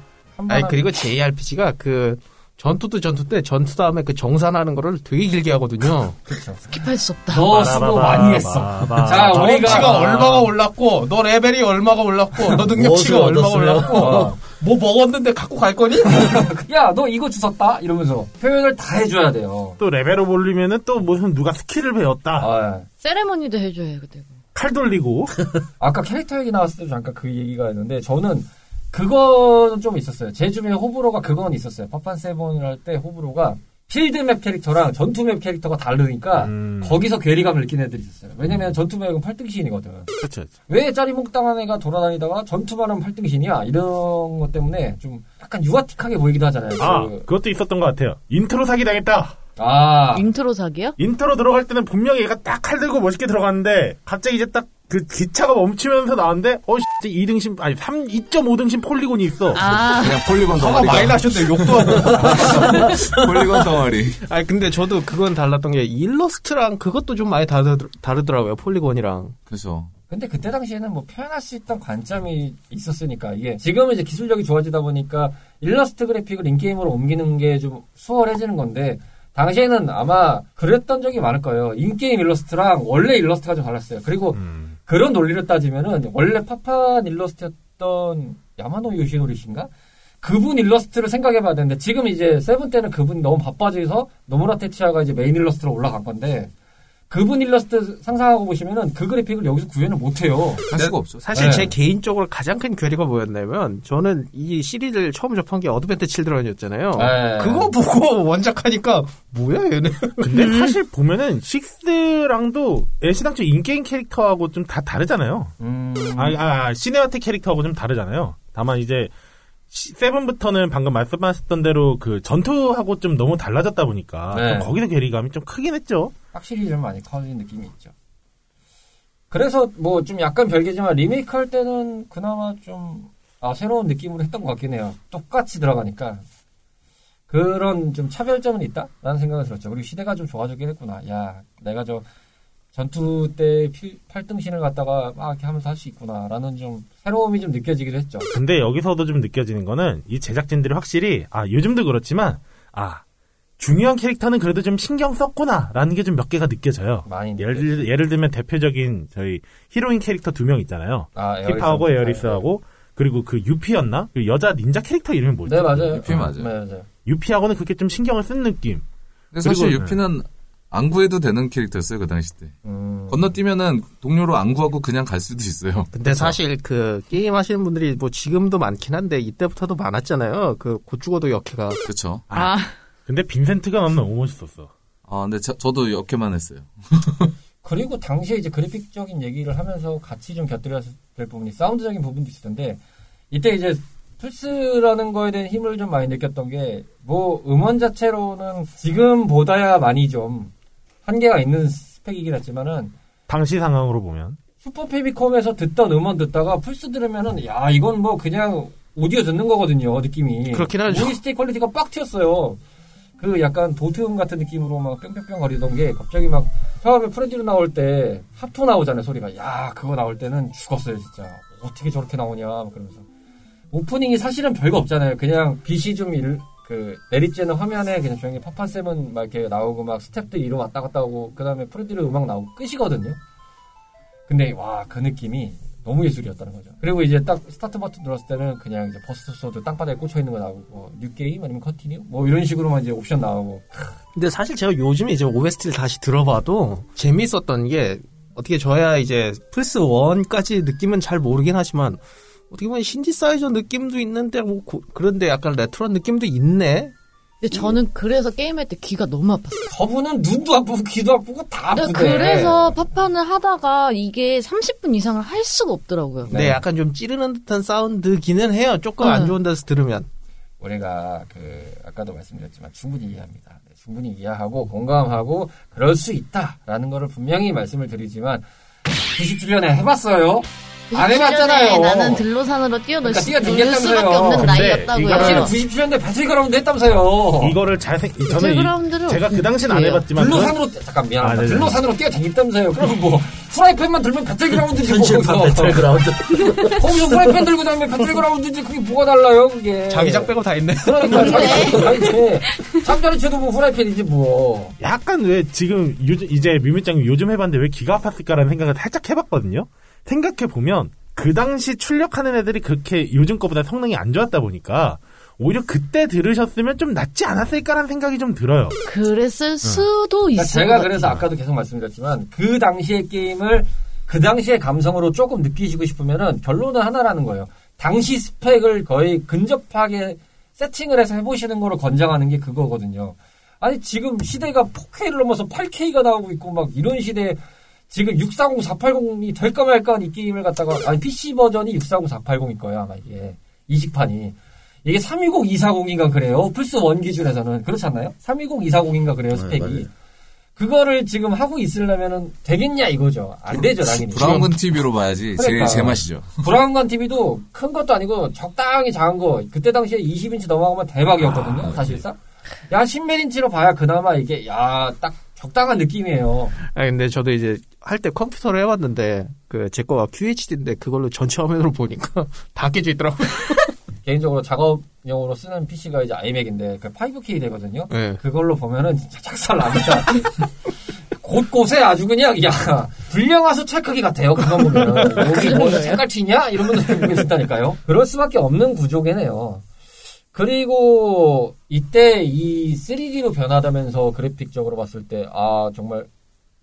그리고 JRPG가 그, 전투도 전투인데 전투 다음에 그 정산하는 거를 되게 길게 하거든요. 그렇죠. 스킵할 수 없다. 너 수고 많이 했어. 자, 우리가 얼마가 올랐고, 너 레벨이 얼마가 올랐고, 너 능력치가 얼마가 올랐고, 뭐 먹었는데 갖고 갈 거니? 야, 너 이거 주웠다 이러면서 표현을 다 해줘야 돼요. 또 레벨업 올리면은 또 무슨 누가 스킬을 배웠다. 세레머니도 해줘야 그때. 칼 돌리고. 아까 캐릭터 얘기 나왔을 때도 잠깐 그 얘기가 있는데, 저는 그건 좀 있었어요. 제 주변에 호불호가 그건 있었어요. 파판 세븐을 할 때 호불호가 필드맵 캐릭터랑 전투맵 캐릭터가 다르니까 거기서 괴리감을 느끼는 애들이 있었어요. 왜냐면 전투맵은 팔등신이거든. 그렇죠. 왜 짜리몽땅한 애가 돌아다니다가 전투만 하면 팔등신이야? 이런 것 때문에 좀 약간 유아틱하게 보이기도 하잖아요. 아, 그것도 있었던 것 같아요. 인트로 사기 당했다. 아, 인트로 사기요? 인트로 들어갈 때는 분명히 얘가 딱 칼 들고 멋있게 들어갔는데 갑자기 이제 딱 그 기차가 멈추면서 나왔는데 씨, 2등신 아니 2.5등신 폴리곤이 있어. 아, 그냥 폴리곤 덩어리. 많이 나셨는데 욕도 안 나. 폴리곤 덩어리. 아니 근데 저도 그건 달랐던 게 일러스트랑 그것도 좀 많이 다르더라고요. 폴리곤이랑. 그래서 근데 그때 당시에는 뭐 표현할 수 있던 관점이 있었으니까 이게 지금은 이제 기술력이 좋아지다 보니까 일러스트 그래픽을 인게임으로 옮기는 게 좀 수월해지는 건데 당시에는 아마 그랬던 적이 많을 거예요. 인게임 일러스트랑 원래 일러스트가 좀 달랐어요. 그리고 그런 논리를 따지면은 원래 파판 일러스트였던 야마노 요시노리 씨인가? 그분 일러스트를 생각해봐야 되는데 지금 이제 세븐 때는 그분이 너무 바빠져서 노무라 테치아가 이제 메인 일러스트로 올라간 건데 그분 일러스트 상상하고 보시면은 그 그래픽을 여기서 구현을 못해요. 할 수가 없어. 사실 네. 제 개인적으로 가장 큰 괴리가 뭐였냐면 저는 이 시리즈를 처음 접한 게 어드벤트 칠드런이었잖아요. 네. 그거 보고 원작하니까 뭐야 얘는. 근데 사실 보면은 6랑도 애시당초 인게임 캐릭터하고 좀 다 다르잖아요. 시네마틱 캐릭터하고 좀 다르잖아요. 다만 이제 7부터는 방금 말씀하셨던 대로 그 전투하고 좀 너무 달라졌다 보니까 네. 거기서 괴리감이 좀 크긴 했죠. 확실히 좀 많이 커진 느낌이 있죠. 그래서 뭐 좀 약간 별개지만 리메이크할 때는 그나마 좀 새로운 느낌으로 했던 것 같긴 해요. 똑같이 들어가니까 그런 좀 차별점은 있다라는 생각이 들었죠. 그리고 시대가 좀 좋아지긴 했구나. 야, 내가 저 전투 때 8등신을 갖다가 막 이렇게 하면서 할 수 있구나라는 좀 새로움이 좀 느껴지기도 했죠. 근데 여기서도 좀 느껴지는 거는 이 제작진들이 확실히 요즘도 그렇지만 중요한 캐릭터는 그래도 좀 신경 썼구나라는 게 좀 몇 개가 느껴져요. 예를 들면 대표적인 저희 히로인 캐릭터 2명 있잖아요. 히파하고 에어리스하고 그리고 그 유피였나? 그 여자 닌자 캐릭터 이름이 뭐였죠? 네, 맞아요. 유피 맞아요. 네, 유피하고는 그렇게 좀 신경을 쓴 느낌. 근데 사실 유피는 안 구해도 되는 캐릭터였어요, 그 당시 때. 건너뛰면은 동료로 안 구하고 그냥 갈 수도 있어요. 근데 그쵸? 사실 그 게임 하시는 분들이 뭐 지금도 많긴 한데 이때부터도 많았잖아요. 그 곧 죽어도 역해가. 그렇죠. 근데 빈센트가 너무 너무 멋있었어. 근데 저도 역해만 했어요. 그리고 당시에 이제 그래픽적인 얘기를 하면서 같이 좀 곁들여야 될 부분이 사운드적인 부분도 있을 텐데 이때 이제 플스라는 거에 대한 힘을 좀 많이 느꼈던 게 뭐 음원 자체로는 지금보다야 많이 좀 한계가 있는 스펙이긴 했지만은 당시 상황으로 보면 슈퍼 패미컴에서 듣던 음원 듣다가 플스 들으면은 야 이건 뭐 그냥 오디오 듣는 거거든요. 느낌이 그렇긴 하죠. 오디스테이 퀄리티가 빡 튀었어요. 그 약간 도트음 같은 느낌으로 막 뿅뿅뿅 거리던 게 갑자기 막 처음에 프레디로 나올 때 하프 나오잖아요. 소리가 야 그거 나올 때는 죽었어요. 진짜 어떻게 저렇게 나오냐 막 그러면서 오프닝이 사실은 별거 없잖아요. 그냥 빛이 좀 내리쬐는 화면에 그냥 조용히 파판쌤은 막 이렇게 나오고 막 스텝들 이로 왔다 갔다 하고 그 다음에 프레디로 음악 나오고 끝이거든요. 근데 와, 그 느낌이 너무 예술이었다는 거죠. 그리고 이제 딱 스타트 버튼 눌렀을 때는 그냥 이제 버스 소드 땅바닥에 꽂혀있는 거 나오고 뉴게임 아니면 컨티뉴? 뭐 이런 식으로만 이제 옵션 나오고. 근데 사실 제가 요즘에 이제 OST를 다시 들어봐도 재미있었던 게 어떻게 저야 이제 플스1까지 느낌은 잘 모르긴 하지만 어떻게 보면 신디사이저 느낌도 있는데 뭐 그런데 약간 레트로한 느낌도 있네. 근데 저는 그래서 게임할 때 귀가 너무 아팠어요. 저분은 눈도 아프고 귀도 아프고 다 아프네. 그래서 파판을 하다가 이게 30분 이상을 할 수가 없더라고요. 네, 약간 좀 찌르는 듯한 사운드기는 해요. 조금 안 좋은 데서 들으면. 우리가 아까도 말씀드렸지만 충분히 이해합니다. 네, 충분히 이해하고 공감하고 그럴 수 있다라는 거를 분명히 말씀을 드리지만 97년에 해봤어요. 안 해봤잖아요. 나는 들로산으로 뛰어들 수밖에 없는 나이였다고요. 당신은 97년대 배틀그라운드 했다면서요. 이거를 저는 제가 그 당시엔 안 해봤지만 들로산으로 잠깐 미안합니다. 들로산으로 뛰어다녔다면서요. 그럼 뭐 프라이팬만 들면 배틀그라운드지 현실판 배틀그라운드. 거기서 프라이팬 들고 다니면 배틀그라운드지 그게 뭐가 달라요 그게. 자기장 빼고 다 있네. 그러니까 자기장 다 있네. 잠자리채도 뭐 프라이팬이지 뭐. 약간 왜 지금 이제 미미짱이 요즘 해봤는데 왜 귀가 아팠을까라는 생각을 살짝 해봤거든요. 생각해보면 그 당시 출력하는 애들이 그렇게 요즘 거보다 성능이 안 좋았다 보니까 오히려 그때 들으셨으면 좀 낫지 않았을까라는 생각이 좀 들어요. 그랬을 수도 있어요. 제가 그래서 아까도 계속 말씀드렸지만 그 당시의 게임을 그 당시의 감성으로 조금 느끼시고 싶으면은 결론은 하나라는 거예요. 당시 스펙을 거의 근접하게 세팅을 해서 해보시는 거로 권장하는 게 그거거든요. 아니 지금 시대가 4K를 넘어서 8K가 나오고 있고 막 이런 시대에 지금 640, 480이 될까 말까 이 게임을 갖다가 아니 PC 버전이 640, 480일 거야 아마 이게 이식판이 이게 320, 240인가 그래요 플스1 기준에서는 그렇지 않나요? 320, 240인가 그래요 스펙이 맞아요. 그거를 지금 하고 있으려면은 되겠냐 이거죠. 안 되죠 당연히. 브라운관 TV로 봐야지. 그러니까. 제 맛이죠. 브라운관 TV도 큰 것도 아니고 적당히 작은 거. 그때 당시에 20인치 넘어가면 대박이었거든요. 아, 사실상. 야 11인치로 봐야 그나마 이게 야 딱 적당한 느낌이에요. 아 근데 저도 이제 할 때 컴퓨터로 해봤는데 그 제 거가 QHD인데 그걸로 전체 화면으로 보니까 다 깨져 있더라고요. 개인적으로 작업용으로 쓰는 PC가 이제 iMac인데, 그 5K 되거든요? 네. 그걸로 보면은 진짜 작살 납니다. 곳곳에 아주 그냥, 야, 불량화수 체크기 같아요. 그만 보면. 여기 뭐 색깔 튀냐? 이런 분들 보고 있었다니까요. 그럴 수밖에 없는 구조겠네요. 그리고 이때 이 3D로 변하다면서 그래픽적으로 봤을 때, 아, 정말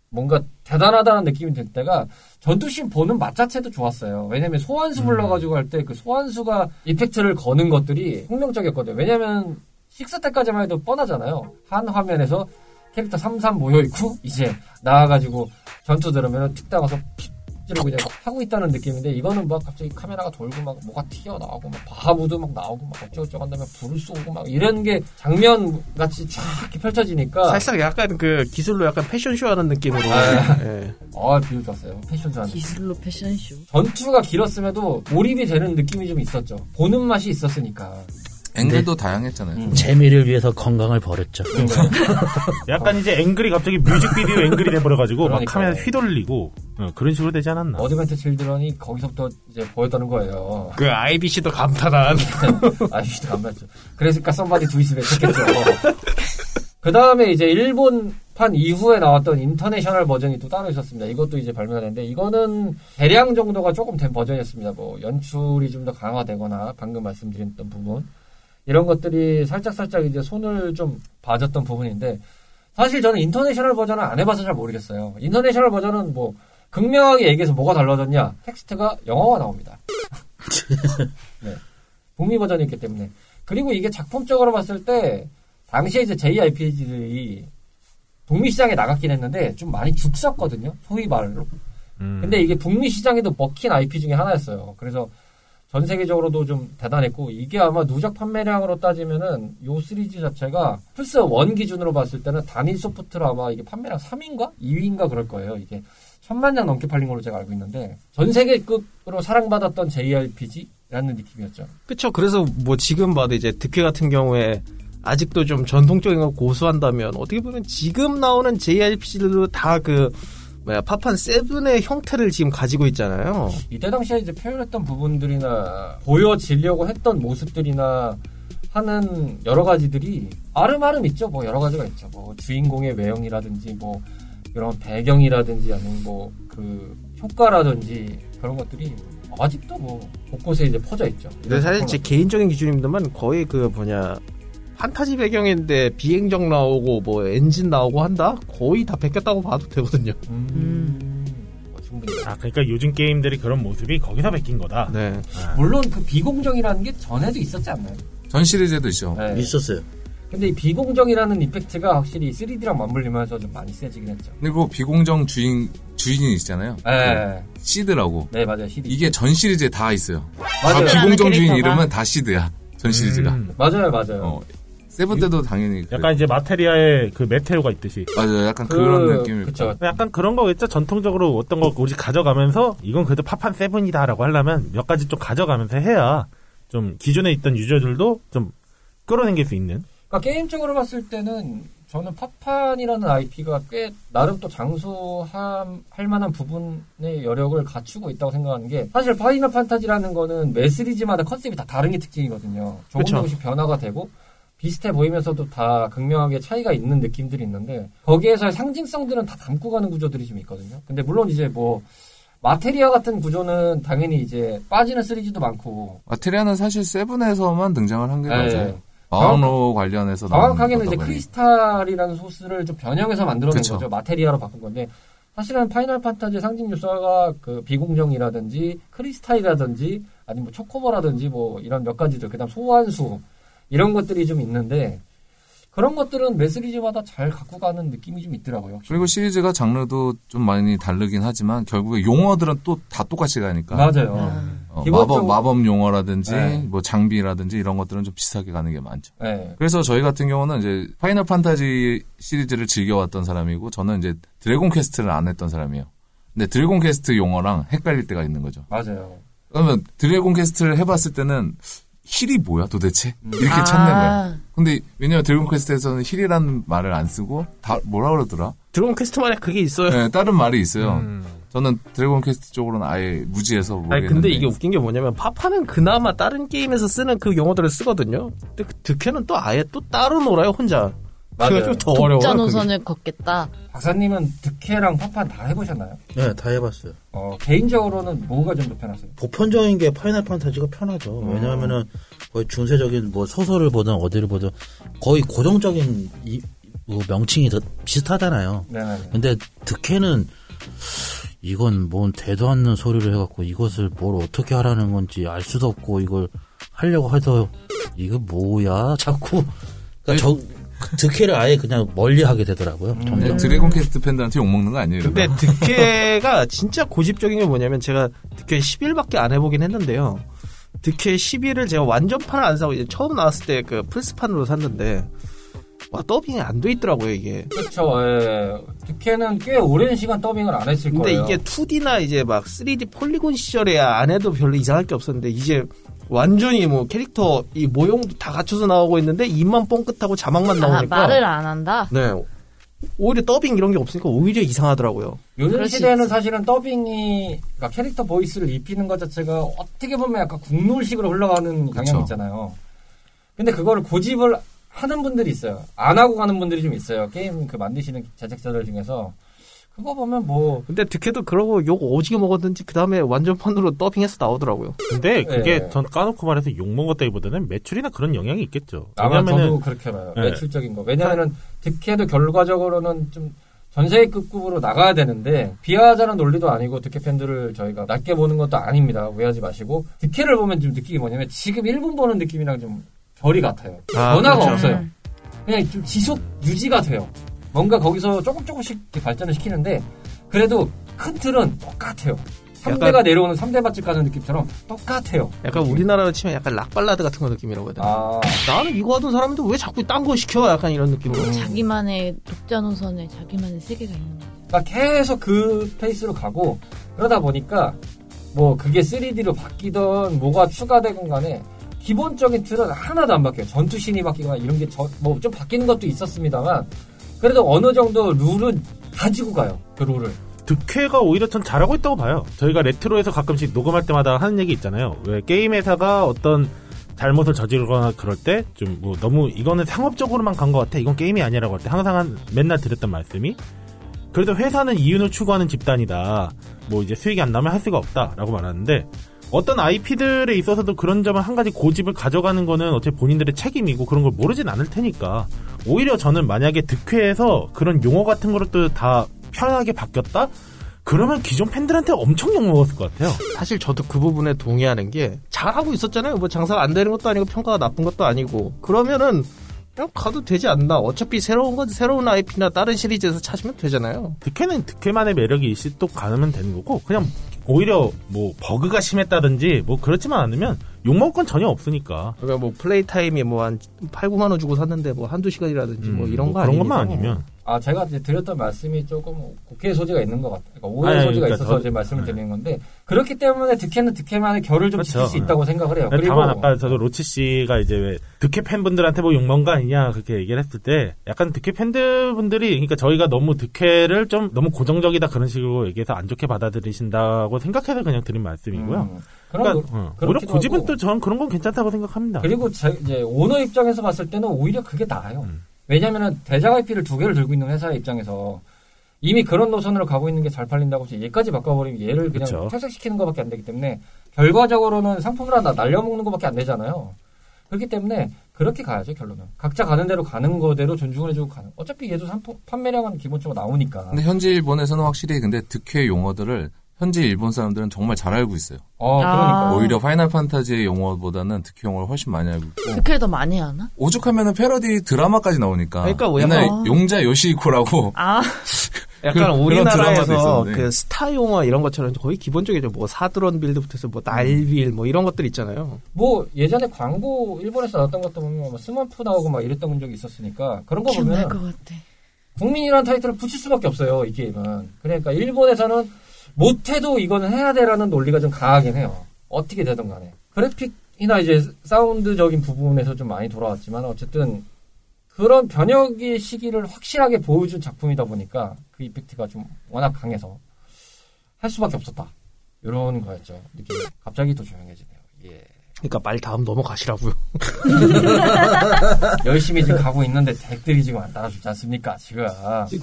뭔가 대단하다는 느낌이 들 때가 전투씬 보는 맛 자체도 좋았어요. 왜냐면 소환수 불러가지고 할 때 그 소환수가 이펙트를 거는 것들이 혁명적이었거든요. 왜냐면 6 때까지만 해도 뻔하잖아요. 한 화면에서 캐릭터 3-3 모여있고 이제 나와가지고 전투 들으면 틱 나가서 픽 찌르고 그냥 하고 있다는 느낌인데 이거는 막 갑자기 카메라가 돌고 막 뭐가 튀어나오고 막 바하무드 막 나오고 막 어쩌고저쩌고 한 다음에 불을 쏘고 막 이런 게 장면같이 쫙 펼쳐지니까 사실상 약간 그 기술로 약간 패션쇼 하는 느낌으로 아, 네. 아 비유 좋았어요. 패션쇼 하는 기술로 패션쇼 전투가 길었음에도 몰입이 되는 느낌이 좀 있었죠. 보는 맛이 있었으니까 앵글도 다양했잖아요. 재미를 위해서 건강을 버렸죠. 약간 이제 앵글이 갑자기 뮤직비디오 앵글이 돼버려가지고 그러니까요. 막 카메라 휘돌리고 그런 식으로 되지 않았나. 어드벤처 칠드런이 거기서부터 이제 보였다는 거예요. 그 IBC도 감탄한. IBC도 감탄했죠. 그래서니까 썸바디 두이스를 했겠죠. 그 다음에 이제 일본판 이후에 나왔던 인터내셔널 버전이 또 따로 있었습니다. 이것도 이제 발매가 됐는데 이거는 대량 정도가 조금 된 버전이었습니다. 뭐 연출이 좀 더 강화되거나 방금 말씀드렸던 부분 이런 것들이 살짝살짝 이제 손을 좀 봐줬던 부분인데, 사실 저는 인터내셔널 버전은 안 해봐서 잘 모르겠어요. 인터내셔널 버전은 뭐, 극명하게 얘기해서 뭐가 달라졌냐? 텍스트가 영어가 나옵니다. 네. 북미 버전이 있기 때문에. 그리고 이게 작품적으로 봤을 때, 당시에 이제 JRPG들이 북미 시장에 나갔긴 했는데, 좀 많이 죽었거든요. 소위 말로. 근데 이게 북미 시장에도 먹힌 IP 중에 하나였어요. 그래서, 전 세계적으로도 좀 대단했고 이게 아마 누적 판매량으로 따지면은 요 시리즈 자체가 플스 1 기준으로 봤을 때는 단일 소프트로 아마 이게 판매량 3위인가 2위인가 그럴 거예요. 이게 1000만 장 넘게 팔린 걸로 제가 알고 있는데 전 세계급으로 사랑받았던 JRPG라는 느낌이었죠. 그렇죠. 그래서 뭐 지금 봐도 이제 득회 같은 경우에 아직도 좀 전통적인 걸 고수한다면 어떻게 보면 지금 나오는 JRPG들도 다 그 파판 7의 형태를 지금 가지고 있잖아요. 이때 당시에 이제 표현했던 부분들이나 보여지려고 했던 모습들이나 하는 여러 가지들이 아름아름 있죠. 뭐 여러 가지가 있죠. 뭐 주인공의 외형이라든지 뭐 이런 배경이라든지 아니면 뭐 그 효과라든지 그런 것들이 아직도 뭐 곳곳에 이제 퍼져 있죠. 근데 사실 제 개인적인 기준입니다만 거의 그 뭐냐 판타지 배경인데 비행정 나오고 뭐 엔진 나오고 한다? 거의 다 베꼈다고 봐도 되거든요. 아, 그러니까 요즘 게임들이 그런 모습이 거기서 베낀 거다. 네. 아. 물론 그 비공정이라는 게 전에도 있었지 않나요? 전 시리즈에도 있죠. 네. 있었어요. 근데 이 비공정이라는 이펙트가 확실히 3D랑 맞물리면서 좀 많이 세지긴 했죠. 근데 그 비공정 주인이 있잖아요. 네. 그 시드라고. 네, 맞아요. 시드. 이게 전 시리즈에 다 있어요. 맞아요. 다 비공정 주인 이름은 다 시드야. 전 시리즈가. 맞아요, 맞아요. 세븐 때도 당연히 약간 그래. 이제 마테리아의 그 메테오가 있듯이 맞아요 약간 그런 느낌이 그쵸. 약간 그런 거겠죠. 전통적으로 어떤 거 우리 가져가면서 이건 그래도 파판 세븐이다라고 하려면 몇 가지 좀 가져가면서 해야 좀 기존에 있던 유저들도 좀 끌어당길 수 있는 그러니까 게임적으로 봤을 때는 저는 파판이라는 IP가 꽤 나름 또 장수할 만한 부분의 여력을 갖추고 있다고 생각하는 게 사실 파이널 판타지라는 거는 매 시리즈마다 컨셉이 다 다른 게 특징이거든요. 조금씩 변화가 되고 비슷해 보이면서도 다 극명하게 차이가 있는 느낌들이 있는데 거기에서 상징성들은 다 담고 가는 구조들이 좀 있거든요. 근데 물론 이제 뭐 마테리아 같은 구조는 당연히 이제 빠지는 시리즈도 많고 마테리아는 사실 세븐에서만 등장을 한 게 맞아요. 마운로 관련해서 정확하게는 이제 크리스탈이라는 소스를 좀 변형해서 만들어낸 그쵸. 거죠. 마테리아로 바꾼 건데 사실은 파이널 판타지의 상징 요소가 그 비공정이라든지 크리스탈이라든지 아니면 뭐 초코버라든지 뭐 이런 몇 가지들 그다음 소환수 이런 것들이 좀 있는데 그런 것들은 매 시리즈마다 잘 갖고 가는 느낌이 좀 있더라고요. 확실히. 그리고 시리즈가 장르도 좀 많이 다르긴 하지만 결국에 용어들은 또 다 똑같이 가니까. 맞아요. 마법 용어라든지 네. 뭐 장비라든지 이런 것들은 좀 비슷하게 가는 게 많죠. 네. 그래서 저희 같은 경우는 이제 파이널 판타지 시리즈를 즐겨왔던 사람이고 저는 이제 드래곤 퀘스트를 안 했던 사람이에요. 근데 드래곤 퀘스트 용어랑 헷갈릴 때가 있는 거죠. 맞아요. 그러면 드래곤 퀘스트를 해봤을 때는 힐이 뭐야 도대체? 이렇게 찾는 거야. 근데 왜냐면 드래곤 퀘스트에서는 힐이라는 말을 안 쓰고 다 뭐라 그러더라? 드래곤 퀘스트만에 그게 있어요. 네, 다른 말이 있어요. 저는 드래곤 퀘스트 쪽으로는 아예 무지해서 모르겠는데. 아니, 근데 이게 웃긴 게 뭐냐면 파파는 그나마 다른 게임에서 쓰는 그 용어들을 쓰거든요. 근데 득회는 또 아예 또 따로 놀아요 혼자. 맞아요. 좀 더 어려워요. 독자 노선을 그게. 걷겠다. 박사님은 득회랑 파판 다 해보셨나요? 네, 다 해봤어요. 개인적으로는 뭐가 좀 더 편하세요? 보편적인 게 파이널 판타지가 편하죠. 왜냐하면은 거의 중세적인 뭐 소설을 보든 어디를 보든 거의 고정적인 뭐 명칭이 더 비슷하잖아요. 네네네. 근데 득회는 이건 뭔 대도 않는 소리를 해갖고 이것을 뭘 어떻게 하라는 건지 알 수도 없고 이걸 하려고 해도 이거 뭐야 자꾸. 그러니까 득회를 아예 그냥 멀리하게 되더라고요. 드래곤 퀘스트 팬들한테 욕먹는 거 아니에요? 근데 득회가 진짜 고집적인 게 뭐냐면 제가 득회 10일밖에 안 해보긴 했는데요. 득회 10일을 제가 완전판을 안 사고 이제 처음 나왔을 때 그 플스판으로 샀는데 와 더빙이 안 돼 있더라고요 이게. 그렇죠. 득회는 꽤 오랜 시간 더빙을 안 했을 근데 거예요. 근데 이게 2D나 이제 막 3D 폴리곤 시절에야 안 해도 별로 이상할 게 없었는데 이제 완전히 뭐 캐릭터 이 모형도 다 갖춰서 나오고 있는데 입만 뻥끗하고 자막만 나오니까 말을 안 한다. 네. 오히려 더빙 이런 게 없으니까 오히려 이상하더라고요. 요즘 시대에는 사실은 더빙이 그러니까 캐릭터 보이스를 입히는 것 자체가 어떻게 보면 약간 국룰식으로 흘러가는 경향이 있잖아요. 근데 그거를 고집을 하는 분들이 있어요. 안 하고 가는 분들이 좀 있어요. 게임 그 만드시는 제작자들 중에서. 그거 보면 뭐. 근데 득해도 그러고 욕 오지게 먹었는지 그 다음에 완전판으로 더빙해서 나오더라고요. 근데 그게 네. 전 까놓고 말해서 욕 먹었다기보다는 매출이나 그런 영향이 있겠죠. 아마 저도 그렇게 봐요. 네. 매출적인 거. 왜냐면은 득해도 결과적으로는 좀 전세계급으로 나가야 되는데 비하하자는 논리도 아니고 득해 팬들을 저희가 낮게 보는 것도 아닙니다. 오해하지 마시고 득해를 보면 좀 느낌이 뭐냐면 지금 일본 보는 느낌이랑 좀 결이 같아요. 변화가 그렇죠. 없어요. 그냥 좀 지속 유지가 돼요. 뭔가 거기서 조금씩 발전을 시키는데 그래도 큰 틀은 똑같아요. 3대가 약간, 내려오는 3대 맛집 가는 느낌처럼 똑같아요. 약간 우리나라로 치면 약간 락발라드 같은 거 느낌이라고 해야 되나? 나는 이거 하던 사람인데 왜 자꾸 딴 거 시켜? 약간 이런 느낌으로. 자기만의 독자 노선에 자기만의 세계가 있는 거죠. 그러니까 계속 그 페이스로 가고 그러다 보니까 뭐 그게 3D로 바뀌던 뭐가 추가되건 간에 기본적인 틀은 하나도 안 바뀌어요. 전투신이 바뀌거나 이런 게 뭐 좀 바뀌는 것도 있었습니다만 그래도 어느 정도 룰은 가지고 가요. 그 룰을. 득회가 오히려 전 잘하고 있다고 봐요. 저희가 레트로에서 가끔씩 녹음할 때마다 하는 얘기 있잖아요. 왜 게임 회사가 어떤 잘못을 저지르거나 그럴 때 좀 뭐 너무 이거는 상업적으로만 간 것 같아. 이건 게임이 아니라고 할 때 항상 맨날 드렸던 말씀이 그래도 회사는 이윤을 추구하는 집단이다. 뭐 이제 수익이 안 나면 할 수가 없다라고 말하는데 어떤 IP들에 있어서도 그런 점은 한 가지 고집을 가져가는 거는 어차피 본인들의 책임이고 그런 걸 모르진 않을 테니까 오히려 저는 만약에 득회에서 그런 용어 같은 것도 다 편하게 바뀌었다? 그러면 기존 팬들한테 엄청 욕먹었을 것 같아요. 사실 저도 그 부분에 동의하는 게 잘하고 있었잖아요. 뭐 장사가 안 되는 것도 아니고 평가가 나쁜 것도 아니고 그러면은 그냥 가도 되지 않나. 어차피 새로운 건 새로운 IP나 다른 시리즈에서 찾으면 되잖아요. 득회는 득회만의 매력이 있을 또 가면 되는 거고 그냥 오히려 뭐 버그가 심했다든지 뭐 그렇지만 않으면 욕먹을 건 전혀 없으니까. 그러니까 뭐 플레이 타임이 뭐 한 8, 9만 원 주고 샀는데 뭐 한두 시간이라든지 뭐 이런 뭐 거 그런 것만 아니면. 아 제가 이제 드렸던 말씀이 조금 국회의 소지가 있는 것 같아요. 그러니까 오해의 소지가 있어서 제 말씀을 드리는 건데 그렇기 때문에 득회는 득회만의 결을 좀 지킬 수 있다고 생각을 해요. 그리고 다만 아까 저도 로치 씨가 이제 왜 득회 팬분들한테 뭐 욕먹은 거 아니냐 그렇게 얘기를 했을 때 약간 득회 팬들분들이 그러니까 저희가 너무 득회를 좀 너무 고정적이다 그런 식으로 얘기해서 안 좋게 받아들이신다고 생각해서 그냥 드린 말씀이고요. 그러니까 오히려 고집은 또 전 그런 건 괜찮다고 생각합니다. 그리고 이제 오너 입장에서 봤을 때는 오히려 그게 나아요. 왜냐면은 대작 IP를 두 개를 들고 있는 회사의 입장에서 이미 그런 노선으로 가고 있는 게 잘 팔린다고 해서 얘까지 바꿔버리면 얘를 그냥 그쵸. 퇴색시키는 것밖에 안 되기 때문에 결과적으로는 상품을 하나 날려먹는 것밖에 안 되잖아요. 그렇기 때문에 그렇게 가야죠 결론은. 각자 가는 대로 가는 거대로 존중을 해주고 가는. 어차피 얘도 판매량은 기본적으로 나오니까. 근데 현재 일본에서는 확실히 근데 득회 용어들을 현지 일본 사람들은 정말 잘 알고 있어요. 아, 그러니까. 오히려 파이널 판타지의 용어보다는 득큐 용어를 훨씬 많이 알고 있고. 득큐를 더 많이 하나? 오죽하면은 패러디 드라마까지 나오니까. 그러니까 옛날에 용자 요시이코라고. 아. 약간 우리나라에서 그 스타 용어 이런 것처럼 거의 기본적이죠. 뭐 사드론 빌드부터 해서 뭐 날빌 뭐 이런 것들 있잖아요. 뭐 예전에 광고 일본에서 나왔던 것도 보면 뭐 스머프 나오고 막 이랬던 적이 있었으니까 그런 거 보면 국민이라는 타이틀을 붙일 수밖에 없어요. 이 게임은. 그러니까 일본에서는 못해도 이거는 해야 되라는 논리가 좀 강하긴 해요. 어떻게 되든 간에. 그래픽이나 이제 사운드적인 부분에서 좀 많이 돌아왔지만 어쨌든 그런 변혁의 시기를 확실하게 보여준 작품이다 보니까 그 이펙트가 좀 워낙 강해서 할 수밖에 없었다. 이런 거였죠. 느낌이. 갑자기 또 조용해지네요. 예. 그러니까 말 다음 넘어가시라고요. 열심히 지금 가고 있는데 덱들이 지금 안 따라주지 않습니까? 지금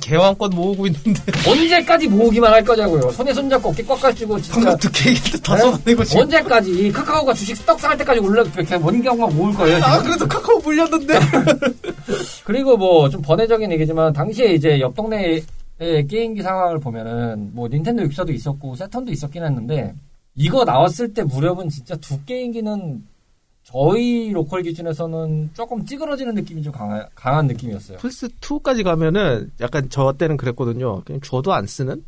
개왕권 모으고 있는데 언제까지 모으기만 할 거냐고요. 손에 손잡고 어깨 꽉 가지고 진짜 방금 듣게 얘기했는데 다 써내고 지금 언제까지 카카오가 주식 떡상할 때까지 올라가고 그냥 먼 경우만 모을 거예요 지금. 아 그래도 카카오 물렸는데. 그리고 뭐 좀 번외적인 얘기지만 당시에 이제 옆 동네의 게임기 상황을 보면은 뭐 닌텐도 64도 있었고 세턴도 있었긴 했는데 이거 나왔을 때 무렵은 진짜 두 게임기는 저희 로컬 기준에서는 조금 찌그러지는 느낌이 좀 강한 느낌이었어요. 플스2까지 가면은 약간 저 때는 그랬거든요. 그냥 줘도 안 쓰는?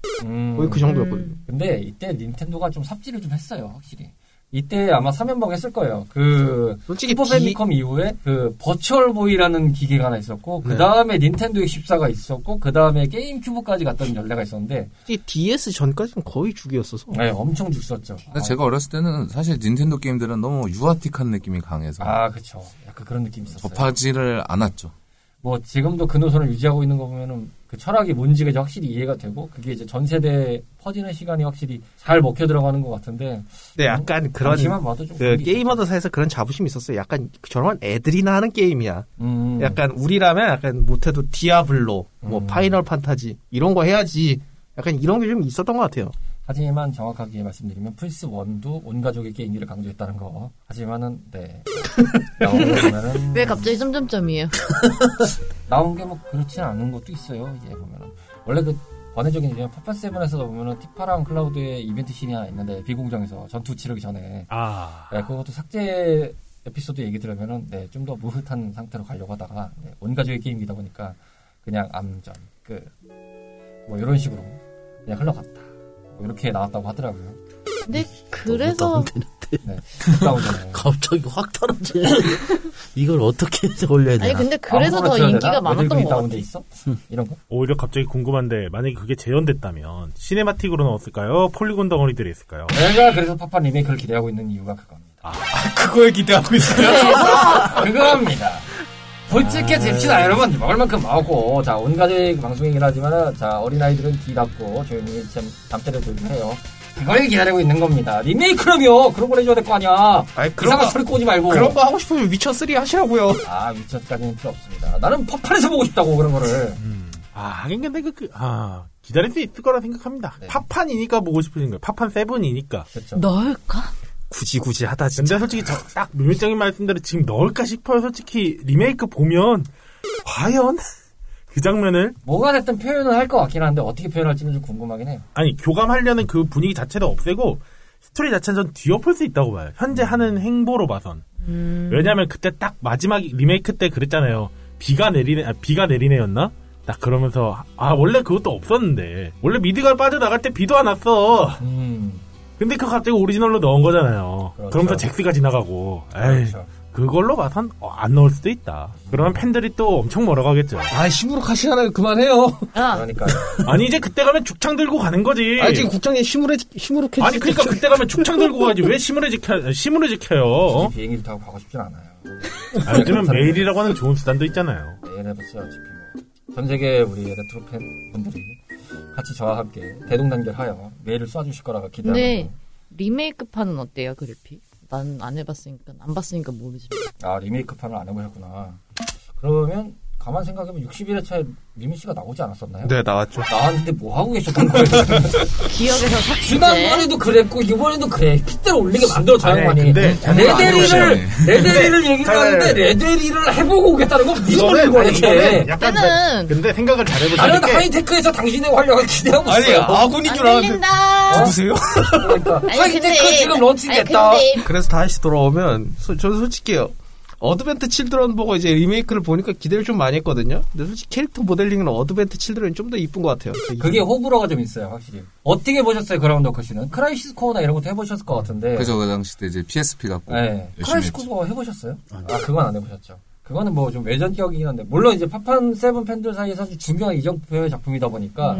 거의 그 정도였거든요. 근데 이때 닌텐도가 좀 삽질을 좀 했어요. 확실히. 이때 아마 3연방 했을 거예요. 그 슈퍼 패미컴 이후에 그 버추얼보이라는 기계가 하나 있었고 그 다음에 닌텐도 64가 있었고 그 다음에 게임큐브까지 갔던 연례가 있었는데 DS 전까지는 거의 죽이었어서 네, 엄청 죽었죠. 근데 제가 어렸을 때는 사실 닌텐도 게임들은 너무 유아틱한 느낌이 강해서 아 그렇죠. 약간 그런 느낌이 있었어요. 접하지를 않았죠. 뭐 지금도 그 노선을 유지하고 있는 거 보면은 그 철학이 뭔지가 이제 확실히 이해가 되고 그게 이제 전 세대에 퍼지는 시간이 확실히 잘 먹혀 들어가는 것 같은데. 네, 약간 그런 그 게이머들사에서 그런 자부심이 있었어요. 약간 저런 애들이나 하는 게임이야. 약간 우리라면 약간 못해도 디아블로, 뭐 파이널 판타지 이런 거 해야지. 약간 이런 게 좀 있었던 것 같아요. 하지만 정확하게 말씀드리면 플스 1도 온 가족의 게임기를 강조했다는 거. 하지만은 네. 보면은 왜 갑자기 점점점이에요? 나온 게 뭐 그렇지 않은 것도 있어요. 이제 보면은 원래 그 번외적인 이제 파판7에서도 보면은 티파랑 클라우드의 이벤트 씬이 하나 있는데 비공정에서 전투 치르기 전에 아 네, 그것도 삭제 에피소드 얘기 들으면은 네, 좀 더 무흐한 상태로 가려고 하다가 네, 온 가족의 게임이다 보니까 그냥 암전 끝 뭐 이런 식으로 그냥 흘러갔다. 이렇게 나왔다고 하더라고요. 근데 그래서 네, 갑자기 확 떨어지네. 이걸 어떻게 올려야 되나? 아니 근데 그래서 더 인기가 많았던 거 같아. 있어? 이런 거? 오히려 갑자기 궁금한데 만약에 그게 재현됐다면 시네마틱으로 나왔을까요? 폴리곤 덩어리들이 있을까요? 내가 그래서 파판 리메이크를 기대하고 있는 이유가 그겁니다. 그거에 기대하고 있어요? 그겁니다. 솔직히 잽시다 여러분. 먹을 만큼 먹고. 자, 온 가족 방송이긴 하지만 자, 어린아이들은 귀 닫고 조용히 참 잠자리를 조용히 해요. 그걸 기다리고 있는 겁니다. 리메이크라며 그런 걸 해줘야 될 거 아니야. 아니, 이상한 소리 꼬지 말고. 그런 거 하고 싶으면 위쳐3 하시라고요. 아, 위쳐3까지는 필요 없습니다. 나는 파판에서 보고 싶다고 그런 거를. 아, 하긴 근데 기다릴 수 있을 거라 생각합니다. 네. 파판이니까 보고 싶으신 거예요. 파판 7이니까. 그렇죠. 넣을까? 굳이 하다 진짜. 근데 솔직히 딱 묘미적인 말씀대로 지금 넣을까 싶어요. 솔직히 리메이크 보면 과연 그 장면을 뭐가 됐든 표현을 할 것 같긴 한데 어떻게 표현할지는 좀 궁금하긴 해요. 아니 교감하려는 그 분위기 자체도 없애고 스토리 자체는 전 뒤엎을 수 있다고 봐요. 현재 하는 행보로 봐선. 왜냐하면 그때 딱 마지막 리메이크 때 그랬잖아요. 비가 내리네였나? 딱 그러면서 아 원래 그것도 없었는데 원래 미드가 빠져나갈 때 비도 안 왔어. 근데 그거 갑자기 오리지널로 넣은 거잖아요. 그렇죠. 그러면서 잭스가 지나가고 에이 그렇죠. 그걸로 봐선 안 넣을 수도 있다. 그러면 팬들이 또 엄청 멀어가겠죠. 아 시무룩하시잖아요. 그만해요. 그러니까 아니 이제 그때 가면 죽창 들고 가는 거지. 아니 지금 국장님 시무룩해지 아니 그러니까 그때 가면 죽창 들고 가야지. 왜 시무룩해요? 어? 비행기를 타고 가고 싶진 않아요. 아, 요즘은 메일이라고 하는 좋은 수단도 있잖아요. 메일에 벌써 어차피 뭐 전세계 우리 레트로팬 분들이 같이 저와 함께 대동단결하여 메일을 쏴주실 거라고 기대합니다. 네, 리메이크판은 어때요 그래픽? 난 안 해봤으니까 모르지만. 아 리메이크판을 안 해보셨구나. 그러면 가만 생각해보면 61회차에 미미씨가 나오지 않았었나요? 네, 나왔죠. 나왔는데 뭐하고 계셨던 거예요? 기억에서 삭제. 지난번에도 그랬고 이번에도 그래. 핏대로 올리게 만들었다는 거 아니에요? 레데리를 얘기를 하는데 레데리를 해보고 오겠다는 건 무슨 말이고 이렇게. 약간 잘, 근데 생각을 잘 해보시는 나는 게 하이테크에서 당신의 활력을 기대하고 있어요. 아니, 아군인 줄 알았는데. 누구세요? 하이테크 지금 런칭됐다. 그래서 다시 돌아오면 저는 솔직히 어드벤트 칠드런 보고 이제 리메이크를 보니까 기대를 좀 많이 했거든요. 근데 솔직히 캐릭터 모델링은 어드벤트 칠드런이 좀 더 이쁜 것 같아요. 그게 호불호가 좀 있어요, 확실히. 어떻게 보셨어요, 그라운드워커 씨는? 크라이시스 코어나 이런 것도 해보셨을 것 같은데. 그죠, 그 당시 때 이제 PSP 갖고. 네. 크라이시스 코어 해보셨어요? 아니요. 아, 그건 안 해보셨죠. 그거는 뭐 좀 외전 격이긴 한데, 물론 이제 파판 세븐 팬들 사이에서 중요한 이정표의 작품이다 보니까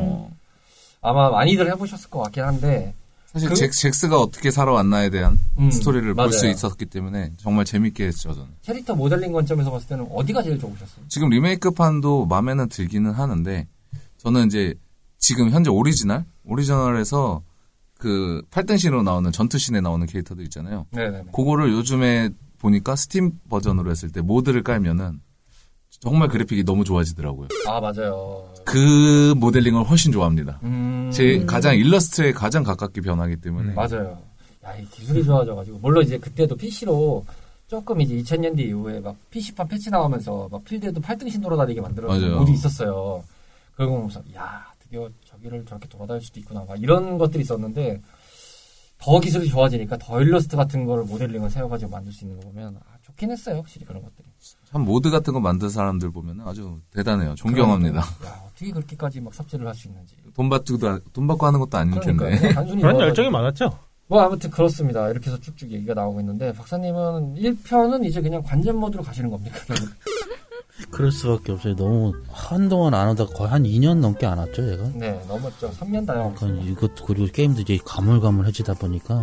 아마 많이들 해보셨을 것 같긴 한데. 사실 잭스가 어떻게 살아왔나에 대한 스토리를 볼 수 있었기 때문에 정말 재밌게 했죠, 저는. 캐릭터 모델링 관점에서 봤을 때는 어디가 제일 좋으셨어요? 지금 리메이크판도 마음에는 들기는 하는데 저는 이제 지금 현재 오리지널에서 그 8등신으로 나오는 전투신에 나오는 캐릭터들 있잖아요. 네네네. 그거를 요즘에 보니까 스팀 버전으로 했을 때 모드를 깔면은 정말 그래픽이 너무 좋아지더라고요. 아, 맞아요. 그 모델링을 훨씬 좋아합니다. 제 가장 일러스트에 가장 가깝게 변하기 때문에. 맞아요. 야, 이 기술이 좋아져가지고. 물론 이제 그때도 PC로 조금 이제 2000년대 이후에 막 PC판 패치 나오면서 막 필드에도 8등신 돌아다니게 만들어서 모두 있었어요. 그러고 보면서, 야, 드디어 저기를 저렇게 돌아다닐 수도 있구나. 막 이런 것들이 있었는데, 더 기술이 좋아지니까 더 일러스트 같은 거를 모델링을 세워가지고 만들 수 있는 거 보면, 아, 좋긴 했어요. 확실히 그런 것들이. 참 모드 같은 거 만든 사람들 보면 아주 대단해요. 존경합니다. 야, 어떻게 그렇게까지 막 삽질을 할 수 있는지. 돈 받고 하는 것도 아닐 텐데. 그런 열정이 많았죠. 뭐 아무튼 그렇습니다. 이렇게 해서 쭉쭉 얘기가 나오고 있는데 박사님은 1편은 이제 그냥 관전 모드로 가시는 겁니까? 그럴 수밖에 없어요. 너무 한동안 안 하다가 거의 한 2년 넘게 안 왔죠, 제가? 네, 넘었죠. 3년 다요. 이것도 그리고 게임도 이제 가물가물해지다 보니까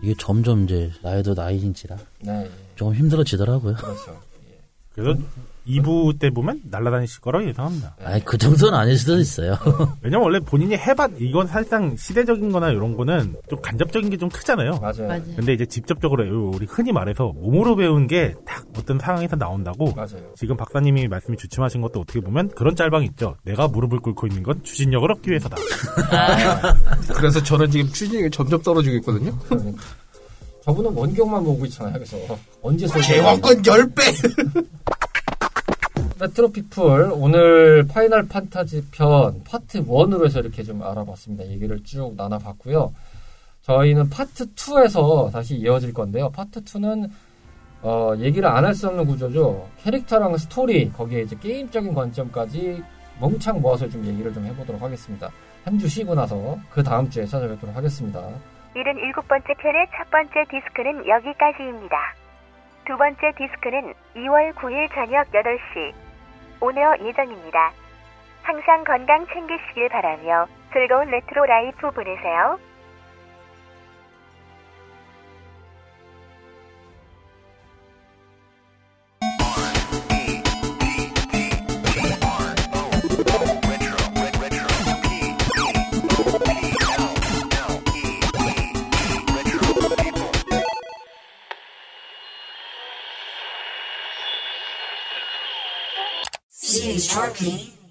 이게 점점 이제 나이도 나이인지라 네. 조금 힘들어지더라고요. 그렇죠. 예. 그래서 2부 때 보면 날아다니실 거라고 예상합니다. 네. 아니 그 정도는 아닐 수도 있어요. 왜냐면 원래 본인이 해봤 이건 사실상 시대적인 거나 이런 거는 좀 간접적인 게 좀 크잖아요. 맞아요. 근데 이제 직접적으로 우리 흔히 말해서 몸으로 배운 게 딱 어떤 상황에서 나온다고. 맞아요. 지금 박사님이 말씀이 주춤하신 것도 어떻게 보면 그런 짤방이 있죠. 내가 무릎을 꿇고 있는 건 추진력을 얻기 위해서다. 그래서 저는 지금 추진력이 점점 떨어지고 있거든요. 저분은 원격만 보고 있잖아요. 그래서 언제 쏠 제왕권 10배! 레트로피플 오늘 파이널 판타지 편 파트 1으로 해서 이렇게 좀 알아봤습니다. 얘기를 쭉 나눠봤고요. 저희는 파트 2에서 다시 이어질 건데요. 파트 2는 얘기를 안 할 수 없는 구조죠. 캐릭터랑 스토리, 거기에 이제 게임적인 관점까지 멍청 모아서 좀 얘기를 좀 해보도록 하겠습니다. 한 주 쉬고 나서 그 다음 주에 찾아뵙도록 하겠습니다. 77번째 편의 첫 번째 디스크는 여기까지입니다. 두 번째 디스크는 2월 9일 저녁 8시 온에어 예정입니다. 항상 건강 챙기시길 바라며 즐거운 레트로 라이프 보내세요. CHRP